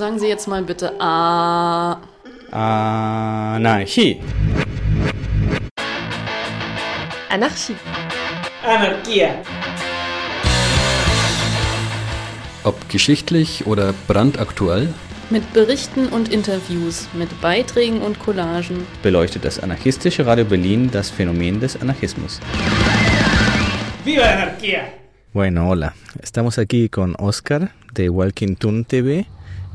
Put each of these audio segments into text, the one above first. Sagen Sie jetzt mal bitte A. Anarchie. Anarchie. Anarchie. Ob geschichtlich oder brandaktuell? Mit Berichten und Interviews, mit Beiträgen und Collagen beleuchtet das anarchistische Radio Berlin das Phänomen des Anarchismus. ¡Viva la anarquía! Bueno, hola. Estamos aquí con Oscar de Wall Kintun TV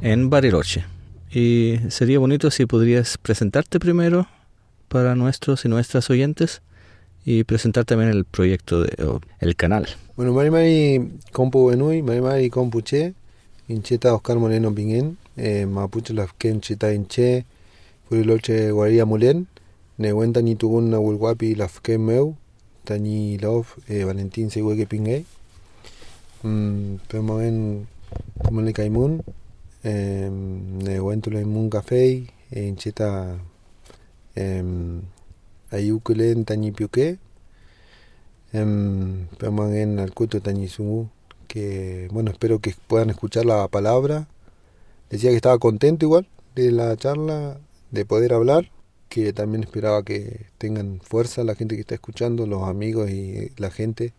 en Bariloche. Y sería bonito si podrías presentarte primero para nuestros y nuestras oyentes y presentar también el proyecto, el canal. Bueno, Marimari Compu Buenui, Marimari Compu Che, Incheta Oscar Moreno Pinguen, Mapuche Lafken Cheta Inche, Furiloche Guaría Mulén, Nehuen Tani Tugun Nahuel Guapi Lafken Meu, Tani Lauf Valentín Seguegue Pinguen. Podemos ver cómo le caimun, Nehuentula Imun Café, Incheta Ayukulen Tani Piuque, podemos ver Alcuto Tani Sungu, que bueno, espero que puedan escuchar la palabra. Decía que estaba contento igual de la charla, de poder hablar, que también esperaba que tengan fuerza la gente que está escuchando, los amigos y la gente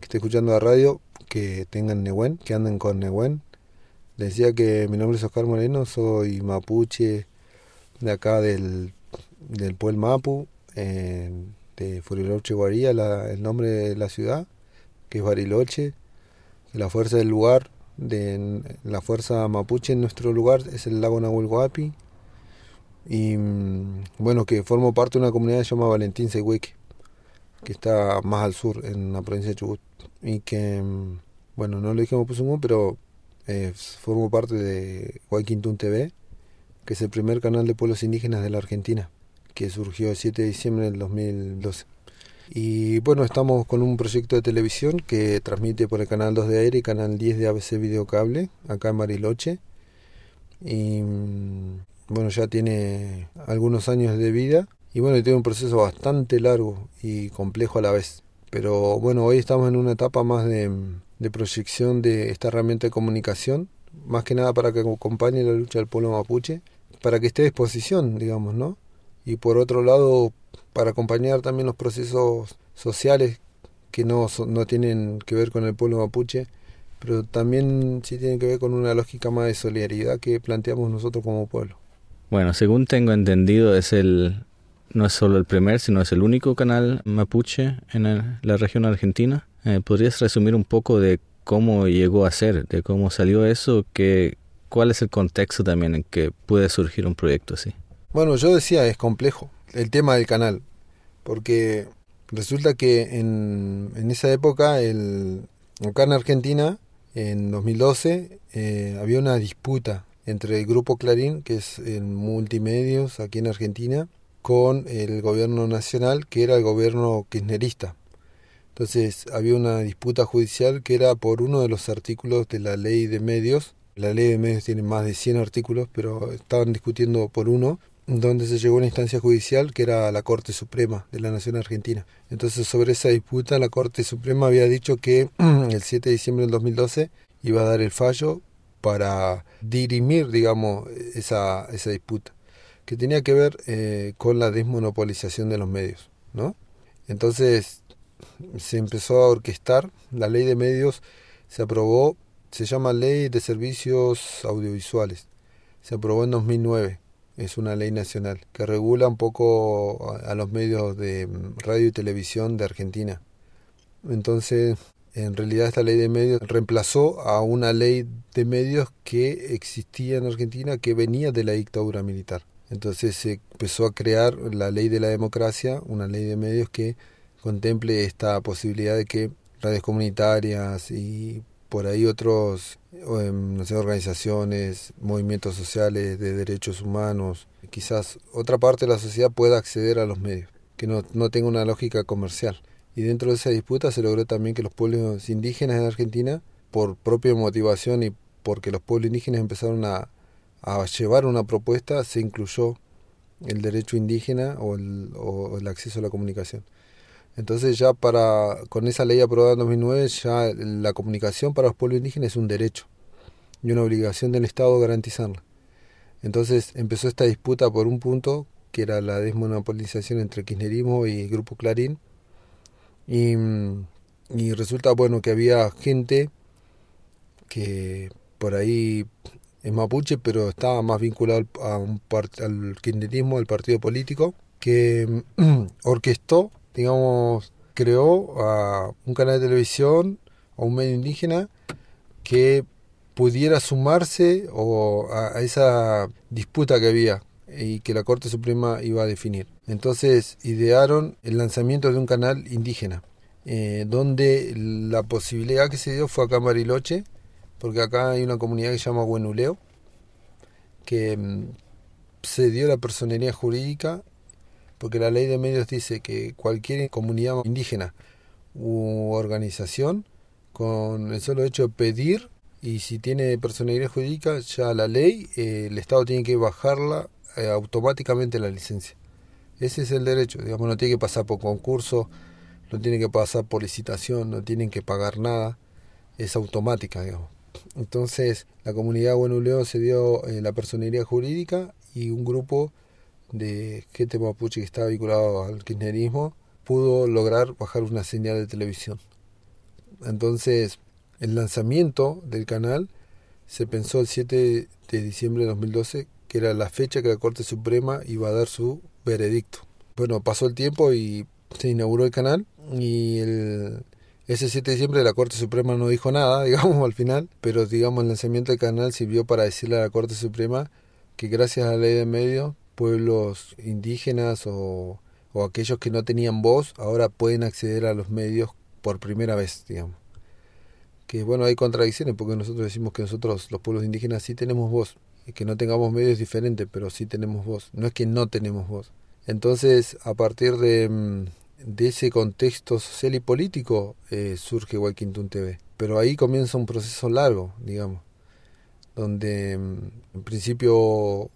que está escuchando la radio, que tengan Nehuen, que anden con Nehuen. Decía que mi nombre es Oscar Moreno, soy mapuche de acá del Puel Mapu, de Furiloche Guaría, el nombre de la ciudad, que es Bariloche. La fuerza del lugar, de la fuerza mapuche en nuestro lugar es el lago Nahuel Guapi. Y bueno, que formo parte de una comunidad que se llama Valentín Seguegue, que está más al sur, en la provincia de Chubut. Y que, bueno, no lo dije en Mapuzungún, pero formo parte de Wall Kintun TV, que es el primer canal de pueblos indígenas de la Argentina, que surgió el 7 de diciembre del 2012. Y bueno, estamos con un proyecto de televisión que transmite por el canal 2 de aire y canal 10 de ABC Videocable, acá en Bariloche. Y bueno, ya tiene algunos años de vida y bueno, tiene un proceso bastante largo y complejo a la vez. Pero bueno, hoy estamos en una etapa más de proyección de esta herramienta de comunicación, más que nada para que acompañe la lucha del pueblo mapuche, para que esté a disposición, digamos, ¿no? Y por otro lado, para acompañar también los procesos sociales que no tienen que ver con el pueblo mapuche, pero también sí tienen que ver con una lógica más de solidaridad que planteamos nosotros como pueblo. Bueno, según tengo entendido, no es solo el primer, sino es el único canal mapuche en la región argentina. ¿Podrías resumir un poco de cómo llegó a ser, de cómo salió eso, cuál es el contexto también en que puede surgir un proyecto así? Bueno, yo decía, es complejo el tema del canal, porque resulta que en esa época, acá en Argentina, en 2012, había una disputa entre el Grupo Clarín, que es en multimedios aquí en Argentina, con el gobierno nacional, que era el gobierno kirchnerista. Entonces había una disputa judicial que era por uno de los artículos de la Ley de Medios. La Ley de Medios tiene más de 100 artículos, pero estaban discutiendo por uno, donde se llegó a una instancia judicial que era la Corte Suprema de la Nación Argentina. Entonces, sobre esa disputa, la Corte Suprema había dicho que el 7 de diciembre del 2012 iba a dar el fallo para dirimir, digamos, esa disputa, que tenía que ver con la desmonopolización de los medios, ¿no? Entonces, se empezó a orquestar, la Ley de Medios se aprobó, se llama Ley de Servicios Audiovisuales, se aprobó en 2009. Es una ley nacional que regula un poco a los medios de radio y televisión de Argentina. Entonces, en realidad esta ley de medios reemplazó a una ley de medios que existía en Argentina, que venía de la dictadura militar. Entonces se empezó a crear la ley de la democracia, una ley de medios que contemple esta posibilidad de que radios comunitarias y por ahí otros, no sé, organizaciones, movimientos sociales de derechos humanos, quizás otra parte de la sociedad pueda acceder a los medios, que no tenga una lógica comercial. Y dentro de esa disputa se logró también que los pueblos indígenas en Argentina, por propia motivación y porque los pueblos indígenas empezaron a llevar una propuesta, se incluyó el derecho indígena o el acceso a la comunicación. Entonces ya con esa ley aprobada en 2009, ya la comunicación para los pueblos indígenas es un derecho. y una obligación del Estado garantizarla. Entonces empezó esta disputa por un punto, que era la desmonopolización entre kirchnerismo y Grupo Clarín, y resulta bueno que había gente que por ahí es mapuche, pero estaba más vinculado al kirchnerismo, al partido político, que orquestó, digamos, creó a un canal de televisión, a un medio indígena, que pudiera sumarse a esa disputa que había y que la Corte Suprema iba a definir. Entonces idearon el lanzamiento de un canal indígena, donde la posibilidad que se dio fue acá en Bariloche, porque acá hay una comunidad que se llama Buenuleo, que se dio la personería jurídica, porque la ley de medios dice que cualquier comunidad indígena u organización, con el solo hecho de pedir, y si tiene personería jurídica, ya la ley, el Estado tiene que bajarla automáticamente la licencia. Ese es el derecho, digamos, no tiene que pasar por concurso, no tiene que pasar por licitación, no tienen que pagar nada, es automática, digamos. Entonces la comunidad Buenuleo se dio la personería jurídica, y un grupo de gente mapuche que estaba vinculado al kirchnerismo pudo lograr bajar una señal de televisión. Entonces el lanzamiento del canal se pensó el 7 de diciembre de 2012, que era la fecha que la Corte Suprema iba a dar su veredicto. Bueno, pasó el tiempo y se inauguró el canal, y ese 7 de diciembre la Corte Suprema no dijo nada, digamos, al final, pero digamos el lanzamiento del canal sirvió para decirle a la Corte Suprema que gracias a la ley de medios, pueblos indígenas o aquellos que no tenían voz ahora pueden acceder a los medios por primera vez, digamos. Que bueno, hay contradicciones, porque nosotros decimos que nosotros, los pueblos indígenas, sí tenemos voz, y que no tengamos medios es diferente, pero sí tenemos voz, no es que no tenemos voz. Entonces, a partir de ese contexto social y político surge Wall Kintun TV, pero ahí comienza un proceso largo, digamos, donde en principio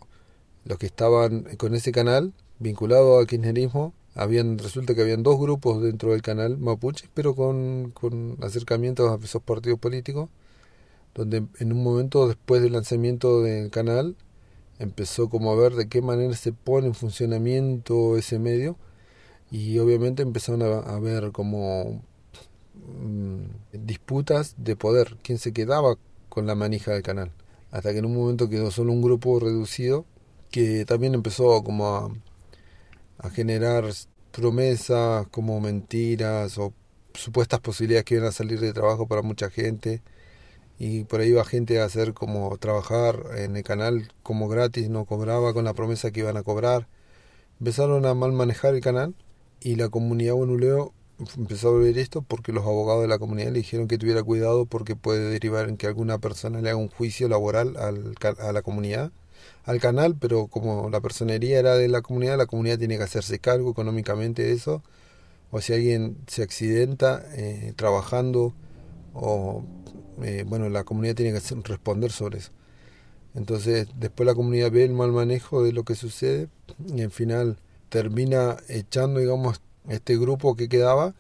los que estaban con ese canal vinculado al kirchnerismo, resulta que habían dos grupos dentro del canal mapuche, pero con acercamientos a esos partidos políticos, donde en un momento después del lanzamiento del canal empezó como a ver de qué manera se pone en funcionamiento ese medio, y obviamente empezaron a ver como disputas de poder, quién se quedaba con la manija del canal, hasta que en un momento quedó solo un grupo reducido, que también empezó como a generar promesas, como mentiras o supuestas posibilidades que iban a salir de trabajo para mucha gente, y por ahí iba gente a hacer como trabajar en el canal como gratis, no cobraba, con la promesa que iban a cobrar. Empezaron a mal manejar el canal, y la comunidad Buenuleo empezó a ver esto porque los abogados de la comunidad le dijeron que tuviera cuidado, porque puede derivar en que alguna persona le haga un juicio laboral a la comunidad, al canal, pero como la personería era de la comunidad tiene que hacerse cargo económicamente de eso, o si alguien se accidenta trabajando, o bueno, la comunidad tiene que responder sobre eso. Entonces después la comunidad ve el mal manejo de lo que sucede, y al final termina echando, digamos, este grupo que quedaba,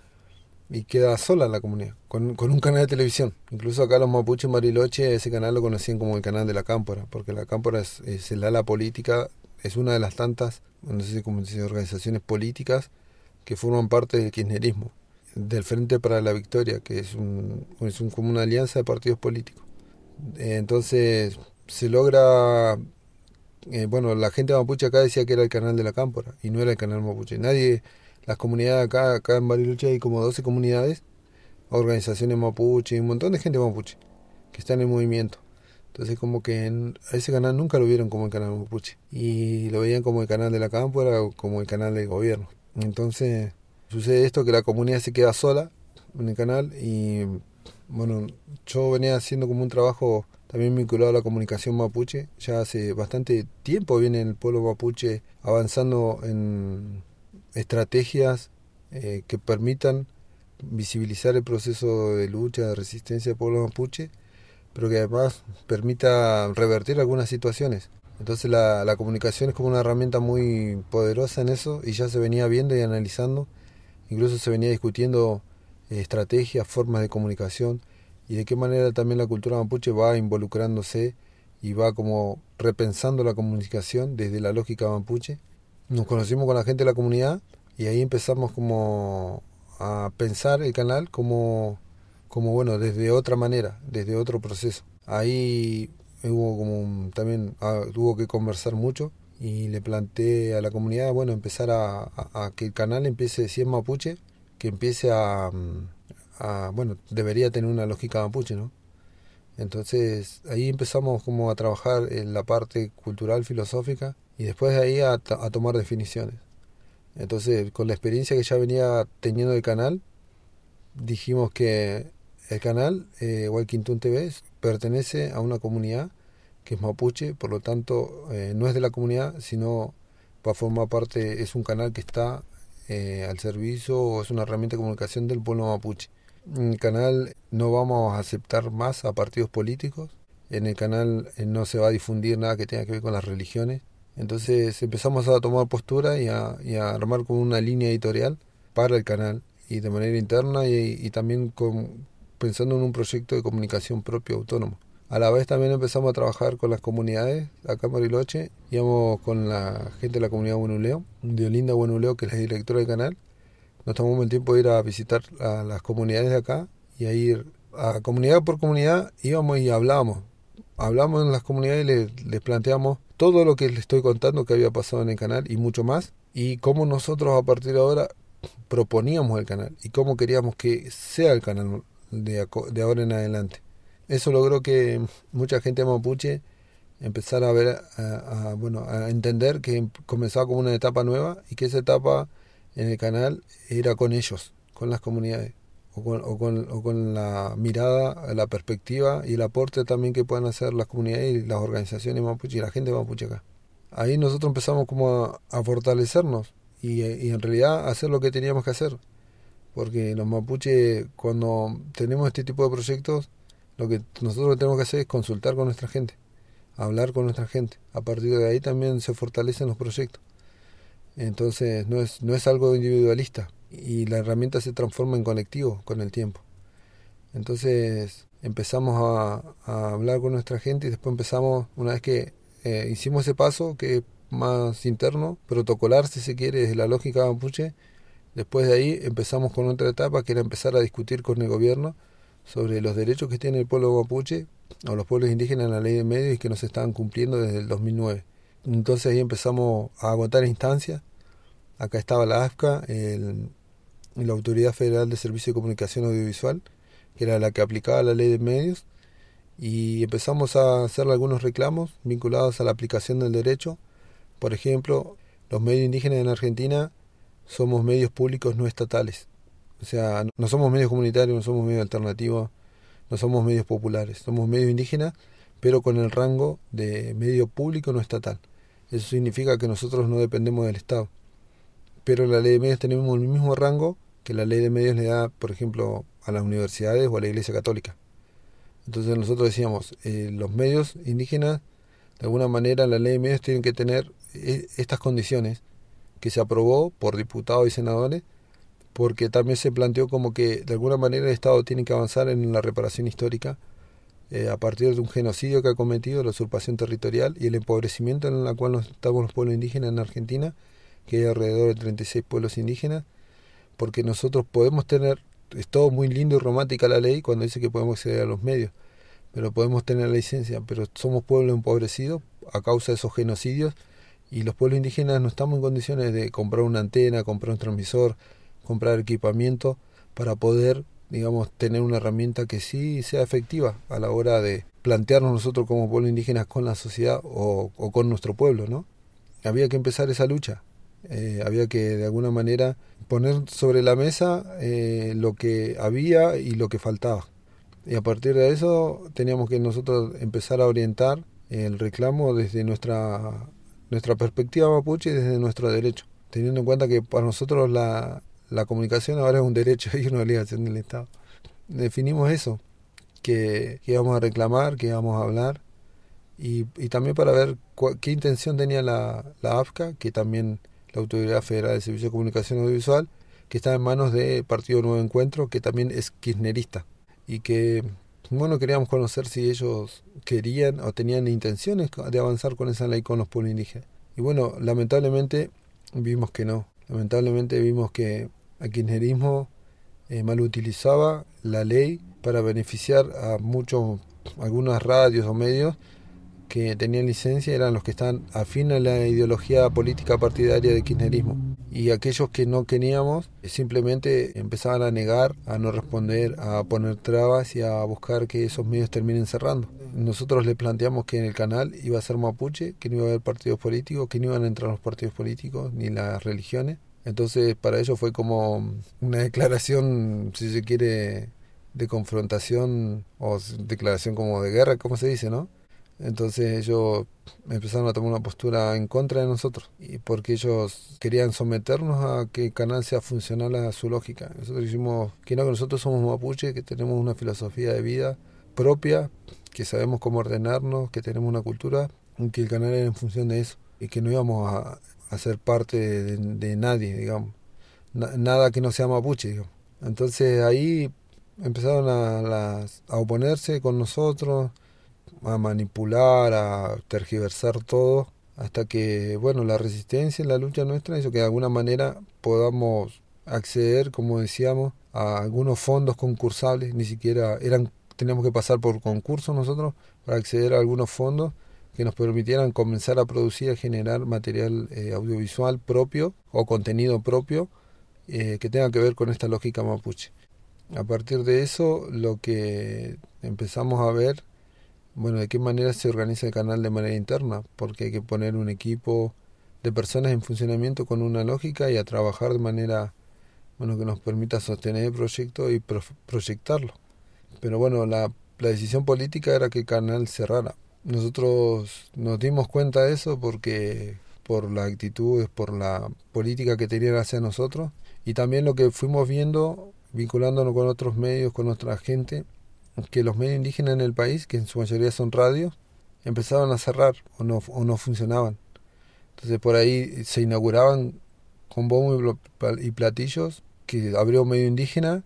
y queda sola la comunidad, con un canal de televisión. Incluso acá los mapuches en Bariloche ese canal lo conocían como el canal de la Cámpora, porque la Cámpora es el ala política, es una de las tantas, no sé cómo se dice, organizaciones políticas que forman parte del kirchnerismo, del Frente para la Victoria, que es como una alianza de partidos políticos. Entonces se logra, bueno, la gente mapuche acá decía que era el canal de la Cámpora, y no era el canal mapuche. Nadie... Las comunidades acá en Bariloche hay como 12 comunidades, organizaciones mapuche, un montón de gente mapuche que está en el movimiento. Entonces como que a ese canal nunca lo vieron como el canal mapuche, y lo veían como el canal de la Cámpora o como el canal del gobierno. Entonces sucede esto, que la comunidad se queda sola en el canal, y bueno, yo venía haciendo como un trabajo también vinculado a la comunicación mapuche. Ya hace bastante tiempo viene el pueblo mapuche avanzando en estrategias que permitan visibilizar el proceso de lucha, de resistencia del pueblo mapuche, pero que además permita revertir algunas situaciones. Entonces la comunicación es como una herramienta muy poderosa en eso, y ya se venía viendo y analizando, incluso se venía discutiendo estrategias, formas de comunicación, y de qué manera también la cultura mapuche va involucrándose y va como repensando la comunicación desde la lógica mapuche. Nos conocimos con la gente de la comunidad y ahí empezamos como a pensar el canal como bueno, desde otra manera, desde otro proceso. Ahí hubo como también tuvo que conversar mucho y le planteé a la comunidad, bueno, empezar a que el canal empiece, si es mapuche, que empiece bueno, debería tener una lógica mapuche, ¿no? Entonces ahí empezamos como a trabajar en la parte cultural, filosófica, y después de ahí a tomar definiciones. Entonces, con la experiencia que ya venía teniendo el canal, dijimos que el canal Wall Kintun TV pertenece a una comunidad que es mapuche, por lo tanto no es de la comunidad, sino va a formar parte, es un canal que está al servicio, o es una herramienta de comunicación del pueblo mapuche. En el canal no vamos a aceptar más a partidos políticos, en el canal no se va a difundir nada que tenga que ver con las religiones. Entonces empezamos a tomar postura y a armar como una línea editorial para el canal, y de manera interna y también pensando en un proyecto de comunicación propio autónomo. A la vez también empezamos a trabajar con las comunidades acá en Bariloche, íbamos con la gente de la comunidad Buenuleo, de Olinda Buenuleo, que es la directora del canal. Nos tomamos el tiempo de ir a visitar a las comunidades de acá y a ir a comunidad por comunidad, íbamos y hablamos en las comunidades y les planteamos todo lo que les estoy contando que había pasado en el canal y mucho más, y cómo nosotros a partir de ahora proponíamos el canal y cómo queríamos que sea el canal de ahora en adelante. Eso logró que mucha gente mapuche empezara a ver, bueno, a entender que comenzaba como una etapa nueva y que esa etapa en el canal era con ellos, con las comunidades, o con la mirada, la perspectiva y el aporte también que puedan hacer las comunidades y las organizaciones mapuche y la gente mapuche acá. Ahí nosotros empezamos como a fortalecernos y en realidad hacer lo que teníamos que hacer, porque los mapuche, cuando tenemos este tipo de proyectos, lo que nosotros tenemos que hacer es consultar con nuestra gente, hablar con nuestra gente. A partir de ahí también se fortalecen los proyectos. Entonces no es algo individualista, y la herramienta se transforma en colectivo con el tiempo. Entonces empezamos a hablar con nuestra gente, y después empezamos, una vez que hicimos ese paso, que es más interno, protocolar si se quiere, desde la lógica mapuche, después de ahí empezamos con otra etapa, que era empezar a discutir con el gobierno sobre los derechos que tiene el pueblo mapuche, o los pueblos indígenas, en la ley de medios, y que no se estaban cumpliendo desde el 2009. Entonces ahí empezamos a agotar instancias. Acá estaba la AFCA, la Autoridad Federal de Servicios de Comunicación Audiovisual, que era la que aplicaba la ley de medios, y empezamos a hacer algunos reclamos vinculados a la aplicación del derecho. Por ejemplo, los medios indígenas en Argentina somos medios públicos no estatales, o sea, no somos medios comunitarios, no somos medios alternativos, no somos medios populares, somos medios indígenas, pero con el rango de medio público no estatal. Eso significa que nosotros no dependemos del Estado, pero en la ley de medios tenemos el mismo rango que la ley de medios le da, por ejemplo, a las universidades o a la Iglesia Católica. Entonces nosotros decíamos, los medios indígenas, de alguna manera, en la ley de medios tienen que tener estas condiciones que se aprobó por diputados y senadores, porque también se planteó como que, de alguna manera, el Estado tiene que avanzar en la reparación histórica a partir de un genocidio que ha cometido, la usurpación territorial y el empobrecimiento en la cual estamos los pueblos indígenas en Argentina, que hay alrededor de 36 pueblos indígenas, porque nosotros podemos tener, es todo muy lindo y romántica la ley cuando dice que podemos acceder a los medios, pero podemos tener la licencia, pero somos pueblos empobrecidos a causa de esos genocidios, y los pueblos indígenas no estamos en condiciones de comprar una antena, comprar un transmisor, comprar equipamiento para poder, digamos, tener una herramienta que sí sea efectiva a la hora de plantearnos nosotros como pueblo indígena con la sociedad o con nuestro pueblo, ¿no? Había que empezar esa lucha. Había que, de alguna manera, poner sobre la mesa lo que había y lo que faltaba. Y a partir de eso teníamos que nosotros empezar a orientar el reclamo desde nuestra perspectiva mapuche y desde nuestro derecho, teniendo en cuenta que para nosotros la comunicación ahora es un derecho y una obligación del Estado. Definimos eso, que íbamos a reclamar, que íbamos a hablar, y también para ver qué intención tenía la AFCA, que también la Autoridad Federal de Servicios de Comunicación Audiovisual, que está en manos del Partido Nuevo Encuentro, que también es kirchnerista, y que Bueno, queríamos conocer si ellos querían o tenían intenciones de avanzar con esa ley con los pueblos indígenas. Y bueno, lamentablemente vimos que no. Lamentablemente vimos que el kirchnerismo mal utilizaba la ley para beneficiar a algunas radios o medios que tenían licencia, eran los que están afín a la ideología política partidaria de kirchnerismo. Y aquellos que no queríamos simplemente empezaban a negar, a no responder, a poner trabas y a buscar que esos medios terminen cerrando. Nosotros les planteamos que en el canal iba a ser mapuche, que no iba a haber partidos políticos, que no iban a entrar los partidos políticos ni las religiones. Entonces para ellos fue como una declaración, si se quiere, de confrontación o declaración como de guerra, como se dice, ¿no? Entonces ellos empezaron a tomar una postura en contra de nosotros, porque ellos querían someternos a que el canal sea funcional a su lógica. Nosotros dijimos que no, que nosotros somos mapuche, que tenemos una filosofía de vida propia, que sabemos cómo ordenarnos, que tenemos una cultura, y que el canal era en función de eso, y que no íbamos a ser parte de nadie, digamos. Nada que no sea mapuche, digamos. Entonces ahí empezaron a oponerse con nosotros, a manipular, a tergiversar todo, hasta que, bueno, la resistencia, la lucha nuestra hizo que de alguna manera podamos acceder, como decíamos, a algunos fondos concursables, ni siquiera teníamos que pasar por concursos nosotros para acceder a algunos fondos que nos permitieran comenzar a producir, a generar material audiovisual propio o contenido propio que tenga que ver con esta lógica mapuche. A partir de eso, lo que empezamos a ver, bueno, de qué manera se organiza el canal de manera interna, porque hay que poner un equipo de personas en funcionamiento con una lógica y a trabajar de manera, bueno, que nos permita sostener el proyecto y proyectarlo. Pero bueno, la decisión política era que el canal cerrara. Nosotros nos dimos cuenta de eso porque por las actitudes, por la política que tenían hacia nosotros, y también lo que fuimos viendo, vinculándonos con otros medios, con otra gente, que los medios indígenas en el país, que en su mayoría son radios, empezaron a cerrar o no funcionaban. Entonces por ahí se inauguraban con bombo y platillos que abrió un medio indígena,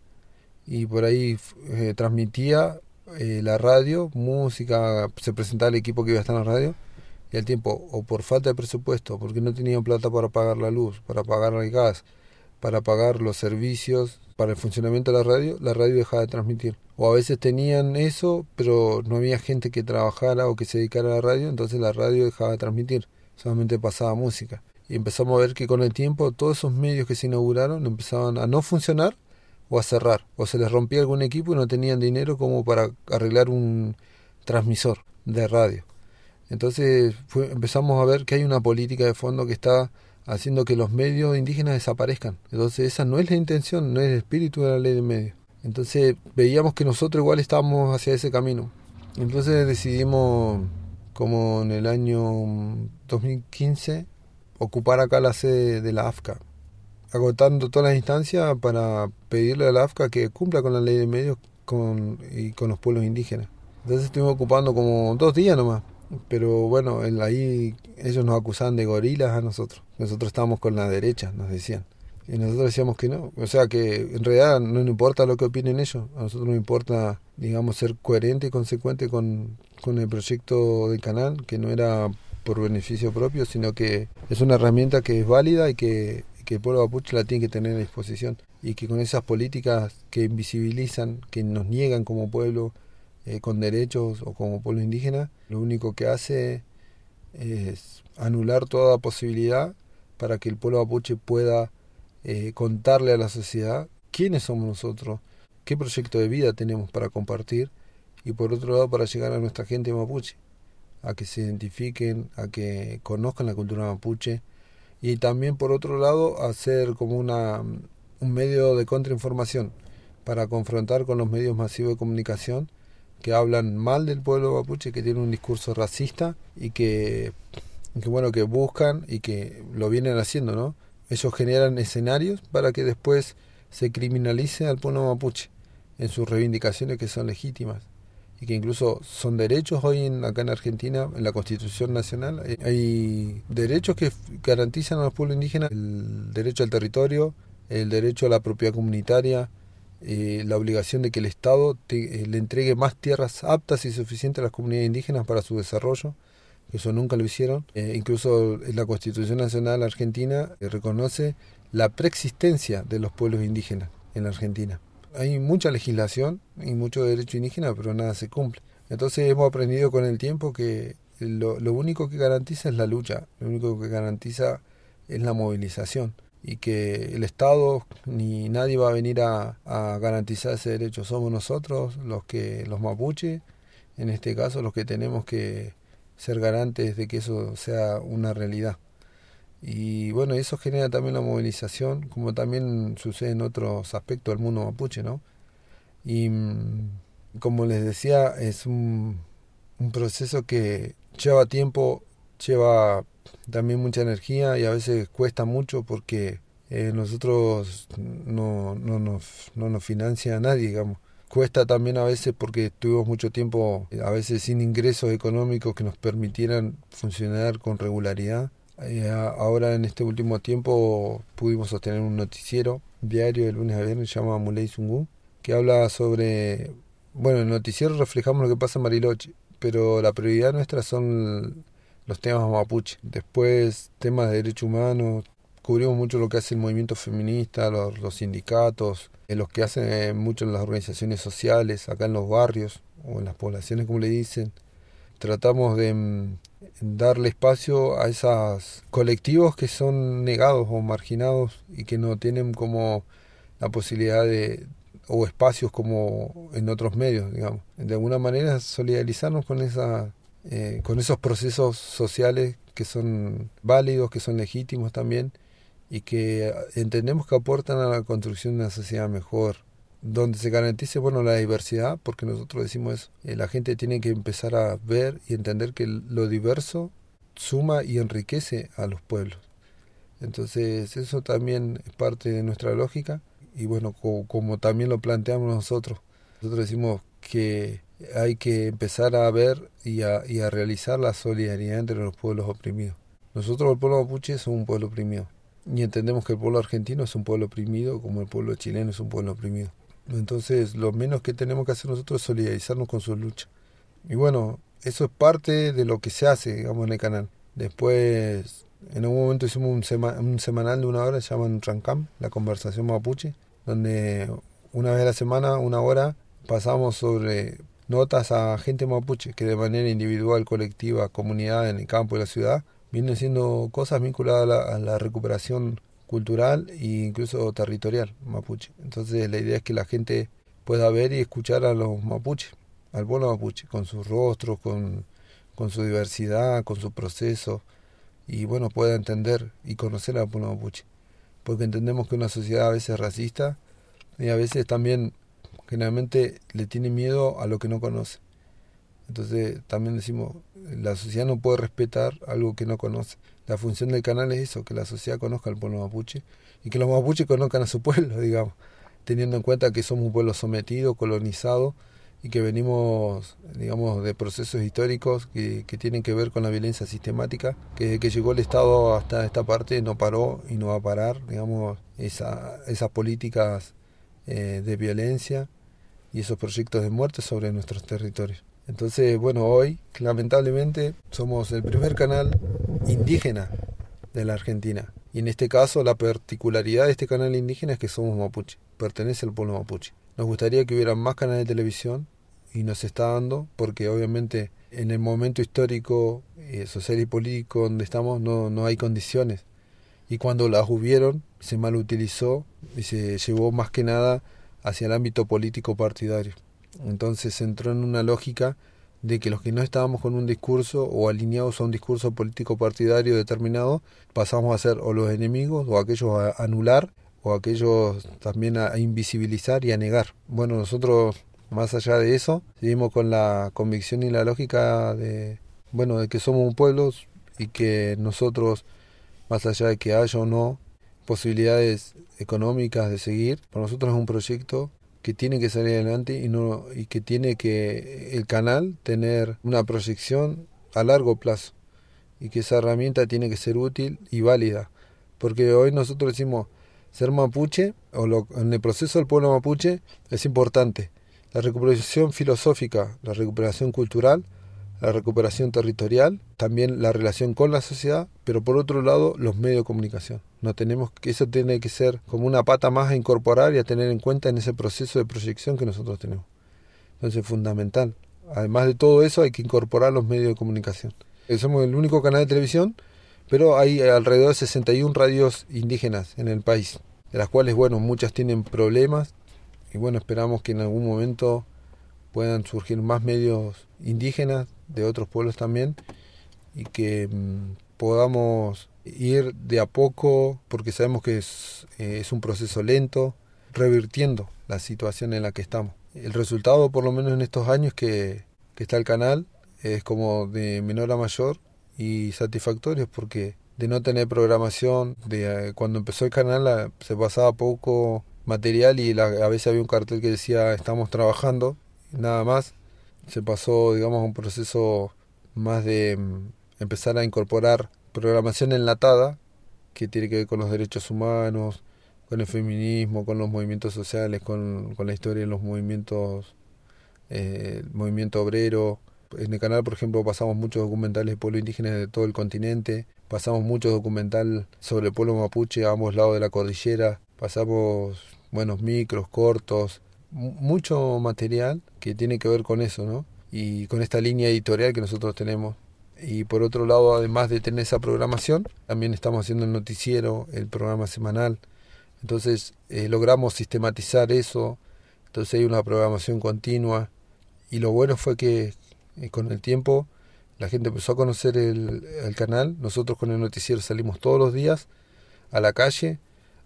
y por ahí transmitía la radio, música, se presentaba el equipo que iba a estar en la radio, y al tiempo, o por falta de presupuesto, porque no tenían plata para pagar la luz, para pagar el gas, para pagar los servicios, para el funcionamiento de la radio dejaba de transmitir. O a veces tenían eso, pero no había gente que trabajara o que se dedicara a la radio, entonces la radio dejaba de transmitir, solamente pasaba música. Y empezamos a ver que con el tiempo todos esos medios que se inauguraron empezaban a no funcionar o a cerrar, o se les rompía algún equipo y no tenían dinero como para arreglar un transmisor de radio. Entonces empezamos a ver que hay una política de fondo que está haciendo que los medios indígenas desaparezcan. Entonces esa no es la intención, no es el espíritu de la ley de medios. Entonces veíamos que nosotros igual estábamos hacia ese camino. Entonces decidimos, como en el año 2015, ocupar acá la sede de la AFCA, agotando todas las instancias para pedirle a la AFCA que cumpla con la ley de medios y con los pueblos indígenas. Entonces estuvimos ocupando como 2 días nomás. Pero bueno, ahí ellos nos acusaban de gorilas a nosotros. Nosotros estábamos con la derecha, nos decían. Y nosotros decíamos que no. O sea que en realidad no nos importa lo que opinen ellos. A nosotros nos importa, digamos, ser coherente y consecuente con el proyecto del canal, que no era por beneficio propio, sino que es una herramienta que es válida y que el pueblo mapuche la tiene que tener a disposición. Y que con esas políticas que invisibilizan, que nos niegan como pueblo, con derechos o como pueblo indígena, lo único que hace es anular toda posibilidad para que el pueblo mapuche pueda contarle a la sociedad quiénes somos nosotros, qué proyecto de vida tenemos para compartir, y por otro lado para llegar a nuestra gente mapuche, a que se identifiquen, a que conozcan la cultura mapuche, y también por otro lado hacer como un medio de contrainformación para confrontar con los medios masivos de comunicación que hablan mal del pueblo mapuche, que tienen un discurso racista y que bueno, que buscan y que lo vienen haciendo, ¿no? Ellos generan escenarios para que después se criminalice al pueblo mapuche en sus reivindicaciones, que son legítimas y que incluso son derechos hoy acá en Argentina, en la Constitución Nacional. Hay derechos que garantizan a los pueblos indígenas el derecho al territorio, el derecho a la propiedad comunitaria, la obligación de que el Estado le entregue más tierras aptas y suficientes a las comunidades indígenas para su desarrollo. Eso nunca lo hicieron. Incluso la Constitución Nacional Argentina reconoce la preexistencia de los pueblos indígenas en la Argentina. Hay mucha legislación y mucho derecho indígena, pero nada se cumple. Entonces hemos aprendido con el tiempo que lo único que garantiza es la lucha, lo único que garantiza es la movilización, y que el Estado ni nadie va a venir a garantizar ese derecho. Somos nosotros los mapuches, en este caso, los que tenemos que ser garantes de que eso sea una realidad. Y bueno, eso genera también la movilización, como también sucede en otros aspectos del mundo mapuche, ¿no? Y como les decía, es un proceso que lleva tiempo, lleva también mucha energía y a veces cuesta mucho porque nosotros no nos financia a nadie, digamos. Cuesta también a veces porque estuvimos mucho tiempo, a veces sin ingresos económicos que nos permitieran funcionar con regularidad. Ahora en este último tiempo pudimos sostener un noticiero diario de lunes a viernes, se llama Muley Sungu, que habla sobre, bueno, en el noticiero reflejamos lo que pasa en Bariloche, pero la prioridad nuestra son los temas mapuche. Después, temas de derechos humanos, cubrimos mucho lo que hace el movimiento feminista, los sindicatos, los que hacen mucho en las organizaciones sociales, acá en los barrios o en las poblaciones, como le dicen. Tratamos de darle espacio a esos colectivos que son negados o marginados y que no tienen como la posibilidad de o espacios como en otros medios, digamos. De alguna manera solidarizarnos con esos procesos sociales que son válidos, que son legítimos también y que entendemos que aportan a la construcción de una sociedad mejor, donde se garantice, bueno, la diversidad, porque nosotros decimos eso. La gente tiene que empezar a ver y entender que lo diverso suma y enriquece a los pueblos. Entonces eso también es parte de nuestra lógica y bueno, como también lo planteamos nosotros. Nosotros decimos que hay que empezar a ver y a realizar la solidaridad entre los pueblos oprimidos. Nosotros, el pueblo mapuche, somos un pueblo oprimido. Y entendemos que el pueblo argentino es un pueblo oprimido como el pueblo chileno es un pueblo oprimido. Entonces, lo menos que tenemos que hacer nosotros es solidarizarnos con su lucha. Y bueno, eso es parte de lo que se hace, digamos, en el canal. Después, en algún momento hicimos un semanal de 1 hora, se llama Ntrancam, la conversación mapuche, donde una vez a la semana, 1 hora, pasamos sobre notas a gente mapuche que de manera individual, colectiva, comunidad, en el campo y la ciudad, vienen siendo cosas vinculadas a la recuperación cultural e incluso territorial mapuche. Entonces la idea es que la gente pueda ver y escuchar a los mapuches, al pueblo mapuche, con sus rostros, con su diversidad, con su proceso, y bueno, pueda entender y conocer al pueblo mapuche. Porque entendemos que una sociedad a veces es racista y a veces también generalmente le tiene miedo a lo que no conoce. Entonces también decimos, la sociedad no puede respetar algo que no conoce. La función del canal es eso, que la sociedad conozca al pueblo mapuche y que los mapuches conozcan a su pueblo, digamos, teniendo en cuenta que somos un pueblo sometido, colonizado y que venimos, digamos, de procesos históricos que tienen que ver con la violencia sistemática, que desde que llegó el Estado hasta esta parte no paró y no va a parar, digamos, esas políticas de violencia y esos proyectos de muerte sobre nuestros territorios. Entonces, bueno, hoy, lamentablemente, somos el primer canal indígena de la Argentina. Y en este caso, la particularidad de este canal indígena es que somos mapuche, pertenece al pueblo mapuche. Nos gustaría que hubiera más canales de televisión y nos está dando, porque obviamente en el momento histórico, social y político donde estamos, no hay condiciones. Y cuando las hubieron, se mal utilizó y se llevó más que nada hacia el ámbito político partidario. Entonces entró en una lógica de que los que no estábamos con un discurso o alineados a un discurso político partidario determinado, pasamos a ser o los enemigos o aquellos a anular o aquellos también a invisibilizar y a negar. Bueno, nosotros más allá de eso, seguimos con la convicción y la lógica de, bueno, de que somos un pueblo y que nosotros, más allá de que haya o no posibilidades económicas de seguir, para nosotros es un proyecto que tiene que salir adelante y que tiene que el canal tener una proyección a largo plazo y que esa herramienta tiene que ser útil y válida. Porque hoy nosotros decimos, ser mapuche en el proceso del pueblo mapuche es importante. La recuperación filosófica, la recuperación cultural, la recuperación territorial, también la relación con la sociedad, pero por otro lado los medios de comunicación. Eso tiene que ser como una pata más a incorporar y a tener en cuenta en ese proceso de proyección que nosotros tenemos. Entonces es fundamental. Además de todo eso hay que incorporar los medios de comunicación. Somos el único canal de televisión, pero hay alrededor de 61 radios indígenas en el país, de las cuales, bueno, muchas tienen problemas y, bueno, esperamos que en algún momento puedan surgir más medios indígenas de otros pueblos también y que podamos ir de a poco, porque sabemos que es un proceso lento, revirtiendo la situación en la que estamos. El resultado, por lo menos en estos años que está el canal, es como de menor a mayor y satisfactorio, porque de no tener programación, cuando empezó el canal se pasaba poco material y a veces había un cartel que decía estamos trabajando, nada más. Se pasó, digamos, a un proceso más de empezar a incorporar programación enlatada que tiene que ver con los derechos humanos, con el feminismo, con los movimientos sociales, con la historia de los movimientos, el movimiento obrero. En el canal, por ejemplo, pasamos muchos documentales de pueblos indígenas de todo el continente, pasamos muchos documentales sobre el pueblo mapuche a ambos lados de la cordillera, pasamos, bueno, micros, cortos, mucho material que tiene que ver con eso, ¿no? Y con esta línea editorial que nosotros tenemos. Y por otro lado, además de tener esa programación, también estamos haciendo el noticiero, el programa semanal. Entonces logramos sistematizar eso, entonces hay una programación continua. Y lo bueno fue que con el tiempo la gente empezó a conocer el canal. Nosotros con el noticiero salimos todos los días a la calle,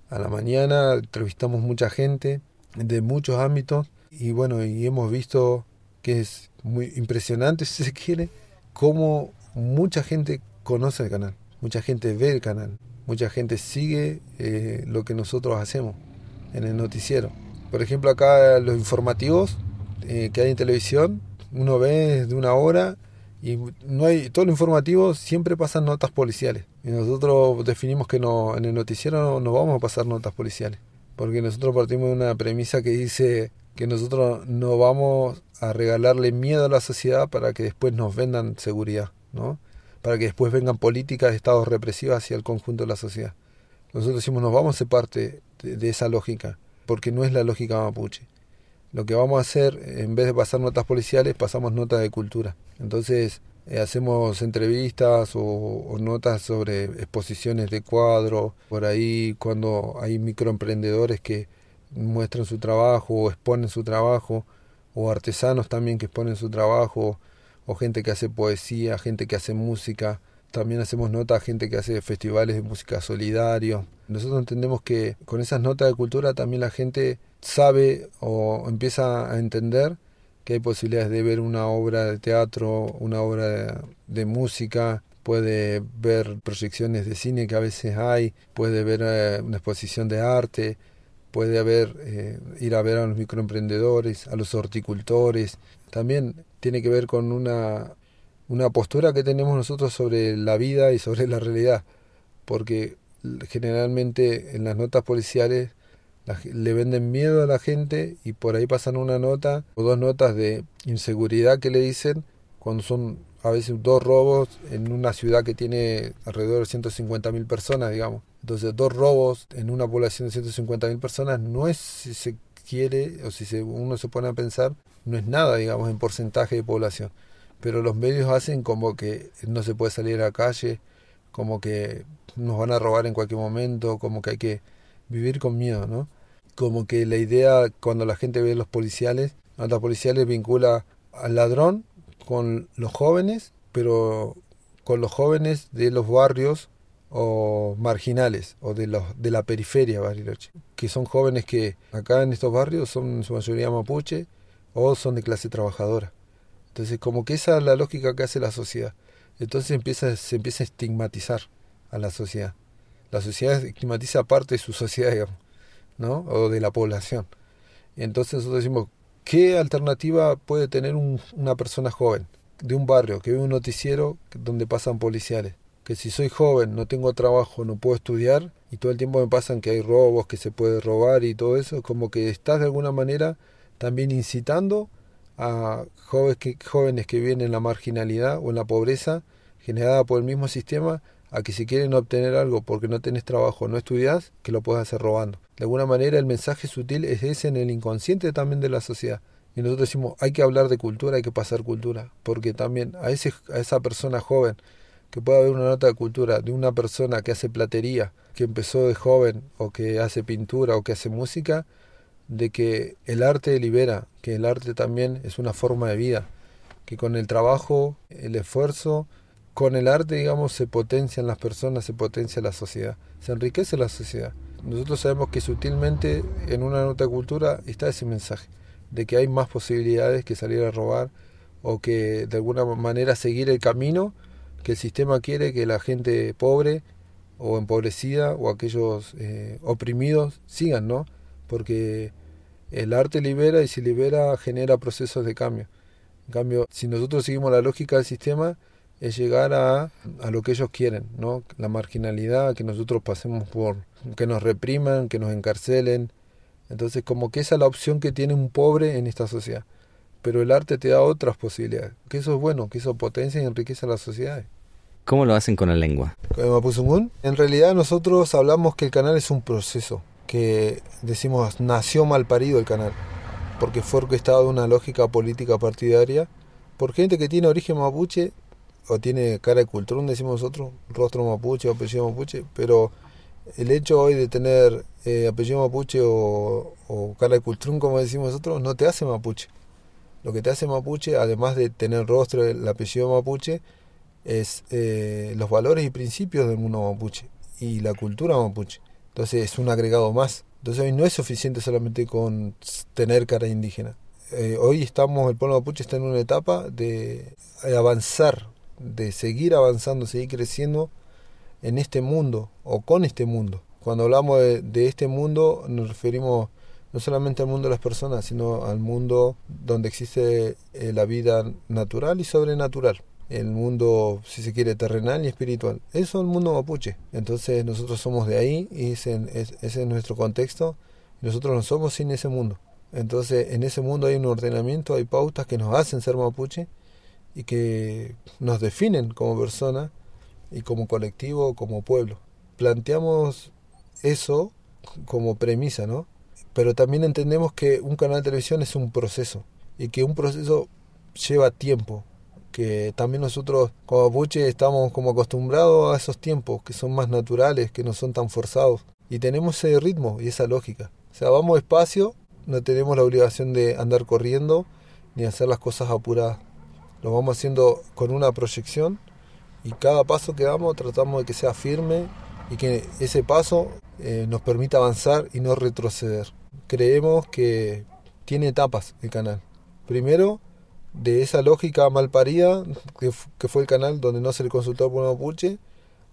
a la mañana, entrevistamos mucha gente de muchos ámbitos y, bueno, y hemos visto que es muy impresionante, si se quiere, cómo mucha gente conoce el canal, mucha gente ve el canal, mucha gente sigue lo que nosotros hacemos en el noticiero. Por ejemplo, acá los informativos que hay en televisión, uno ve de una hora y no hay, todo lo informativo siempre pasan notas policiales y nosotros definimos que no, en el noticiero no vamos a pasar notas policiales, porque nosotros partimos de una premisa que dice que nosotros no vamos a regalarle miedo a la sociedad para que después nos vendan seguridad, ¿no? Para que después vengan políticas de estados represivas hacia el conjunto de la sociedad. Nosotros decimos, nos vamos a ser parte de esa lógica, porque no es la lógica mapuche. Lo que vamos a hacer, en vez de pasar notas policiales, pasamos notas de cultura. Entonces hacemos entrevistas o notas sobre exposiciones de cuadros, por ahí cuando hay microemprendedores que muestran su trabajo o exponen su trabajo, o artesanos también que exponen su trabajo, o gente que hace poesía, gente que hace música. También hacemos notas a gente que hace festivales de música solidarios. Nosotros entendemos que con esas notas de cultura también la gente sabe o empieza a entender que hay posibilidades de ver una obra de teatro, una obra de música, puede ver proyecciones de cine que a veces hay, puede ver una exposición de arte, puede ir a ver a los microemprendedores, a los horticultores. También tiene que ver con una postura que tenemos nosotros sobre la vida y sobre la realidad, porque generalmente en las notas policiales le venden miedo a la gente y por ahí pasan una nota o dos notas de inseguridad que le dicen, cuando son a veces dos robos en una ciudad que tiene alrededor de 150.000 personas, digamos. Entonces dos robos en una población de 150.000 personas no es, si se quiere o uno se pone a pensar, no es nada, digamos, en porcentaje de población. Pero los medios hacen como que no se puede salir a la calle, como que nos van a robar en cualquier momento, como que hay que vivir con miedo, ¿no? Como que la idea, cuando la gente ve notas policiales, vincula al ladrón con los jóvenes, pero con los jóvenes de los barrios o marginales, o de la periferia de Bariloche, que son jóvenes que acá en estos barrios son en su mayoría mapuche o son de clase trabajadora. Entonces, como que esa es la lógica que hace la sociedad. Entonces se empieza a estigmatizar a la sociedad. La sociedad estigmatiza parte de su sociedad, digamos, ¿no? O de la población. Entonces nosotros decimos, ¿qué alternativa puede tener una persona joven de un barrio que ve un noticiero donde pasan policiales? que si soy joven, no tengo trabajo, no puedo estudiar, y todo el tiempo me pasan que hay robos, que se puede robar y todo eso, como que estás de alguna manera también incitando a jóvenes que viven en la marginalidad o en la pobreza generada por el mismo sistema, a que si quieren obtener algo porque no tenés trabajo, no estudias, que lo puedes hacer robando. De alguna manera el mensaje sutil es ese en el inconsciente también de la sociedad. Y nosotros decimos, hay que hablar de cultura, hay que pasar cultura, porque también a esa persona joven, que pueda haber una nota de cultura de una persona que hace platería, que empezó de joven, o que hace pintura, o que hace música, de que el arte libera, que el arte también es una forma de vida, que con el trabajo, el esfuerzo, con el arte, digamos, se potencian las personas, se potencia la sociedad, se enriquece la sociedad. Nosotros sabemos que sutilmente en una nota de cultura está ese mensaje, de que hay más posibilidades que salir a robar o que de alguna manera seguir el camino que el sistema quiere que la gente pobre o empobrecida o aquellos oprimidos sigan, ¿no? Porque el arte libera y si libera genera procesos de cambio. En cambio, si nosotros seguimos la lógica del sistema, es llegar a lo que ellos quieren, ¿no? La marginalidad, que nosotros pasemos por, que nos repriman, que nos encarcelen. Entonces, como que esa es la opción que tiene un pobre en esta sociedad. Pero el arte te da otras posibilidades. Que eso es bueno, que eso potencia y enriquece a las sociedades. ¿Cómo lo hacen con la lengua? Con el Mapuzungún. En realidad nosotros hablamos que el canal es un proceso, que decimos nació mal parido el canal, porque fue orquestado una lógica política partidaria por gente que tiene origen mapuche, o tiene cara de cultrón, decimos nosotros, rostro mapuche o apellido mapuche, pero el hecho hoy de tener apellido mapuche o cara de cultrón, como decimos nosotros, no te hace mapuche. Lo que te hace mapuche, además de tener rostro, el apellido mapuche, es los valores y principios del mundo mapuche y la cultura mapuche. Entonces es un agregado más. Entonces hoy no es suficiente solamente con tener cara indígena. Hoy el pueblo mapuche está en una etapa de avanzar, de seguir avanzando, seguir creciendo en este mundo o con este mundo. Cuando hablamos de este mundo nos referimos no solamente al mundo de las personas, sino al mundo donde existe la vida natural y sobrenatural. El mundo, si se quiere, terrenal y espiritual. Eso es el mundo mapuche. Entonces nosotros somos de ahí y ese es nuestro contexto. Nosotros no somos sin ese mundo. Entonces en ese mundo hay un ordenamiento, hay pautas que nos hacen ser mapuche y que nos definen como persona y como colectivo, como pueblo. Planteamos eso como premisa, ¿no? Pero también entendemos que un canal de televisión es un proceso y que un proceso lleva tiempo, que también nosotros como mapuche estamos como acostumbrados a esos tiempos que son más naturales, que no son tan forzados y tenemos ese ritmo y esa lógica. O sea, vamos despacio, no tenemos la obligación de andar corriendo ni hacer las cosas apuradas. Lo vamos haciendo con una proyección y cada paso que damos tratamos de que sea firme y que ese paso nos permita avanzar y no retroceder. Creemos que tiene etapas el canal. Primero, de esa lógica malparida que fue el canal donde no se le consultó al pueblo mapuche,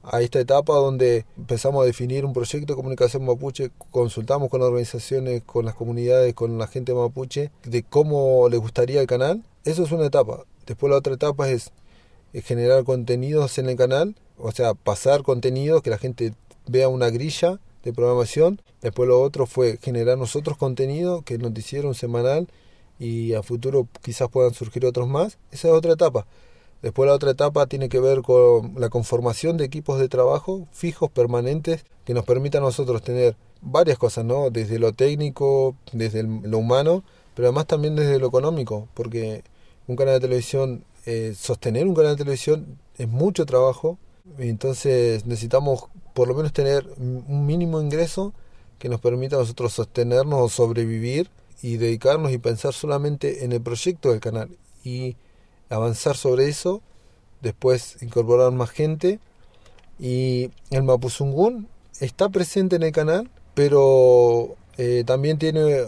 a esta etapa donde empezamos a definir un proyecto de comunicación mapuche, consultamos con las organizaciones, con las comunidades, con la gente mapuche, de cómo le gustaría el canal. Eso es una etapa. Después la otra etapa es generar contenidos en el canal, o sea, pasar contenidos, que la gente vea una grilla de programación. Después lo otro fue generar nosotros contenido, que nos hicieron semanal y a futuro quizás puedan surgir otros más. Esa es otra etapa. Después la otra etapa tiene que ver con la conformación de equipos de trabajo fijos, permanentes, que nos permita a nosotros tener varias cosas, ¿no? Desde lo técnico, desde lo humano, pero además también desde lo económico, porque un canal de televisión, sostener un canal de televisión es mucho trabajo, entonces necesitamos por lo menos tener un mínimo ingreso que nos permita a nosotros sostenernos o sobrevivir y dedicarnos y pensar solamente en el proyecto del canal y avanzar sobre eso, después incorporar más gente. Y el Mapuzungún está presente en el canal, pero también tiene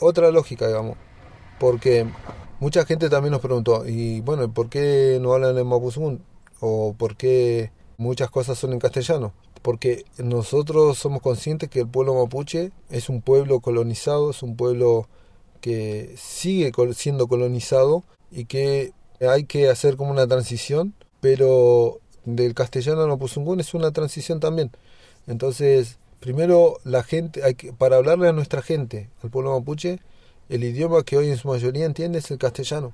otra lógica, digamos, porque mucha gente también nos preguntó, y bueno, ¿por qué no hablan en Mapuzungún? ¿O por qué muchas cosas son en castellano? Porque nosotros somos conscientes que el pueblo mapuche es un pueblo colonizado, es un pueblo que sigue siendo colonizado y que hay que hacer como una transición, pero del castellano al mapuzungún es una transición también. Entonces, primero la gente, hay que, para hablarle a nuestra gente, al pueblo mapuche, el idioma que hoy en su mayoría entiende es el castellano,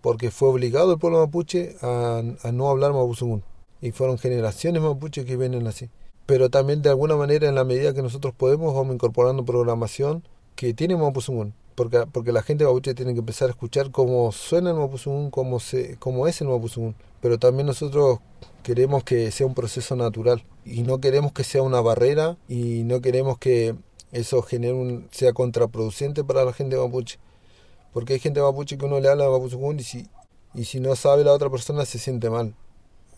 porque fue obligado el pueblo mapuche a no hablar mapuzungún. Y fueron generaciones mapuche que vienen así. Pero también de alguna manera, en la medida que nosotros podemos, vamos incorporando programación que tiene mapuzungún. Porque la gente mapuche tiene que empezar a escuchar cómo suena el mapuzungún, cómo es el mapuzungún. Pero también nosotros queremos que sea un proceso natural y no queremos que sea una barrera y no queremos que eso genere sea contraproducente para la gente mapuche. Porque hay gente mapuche que uno le habla de mapuzungún y si no sabe la otra persona se siente mal.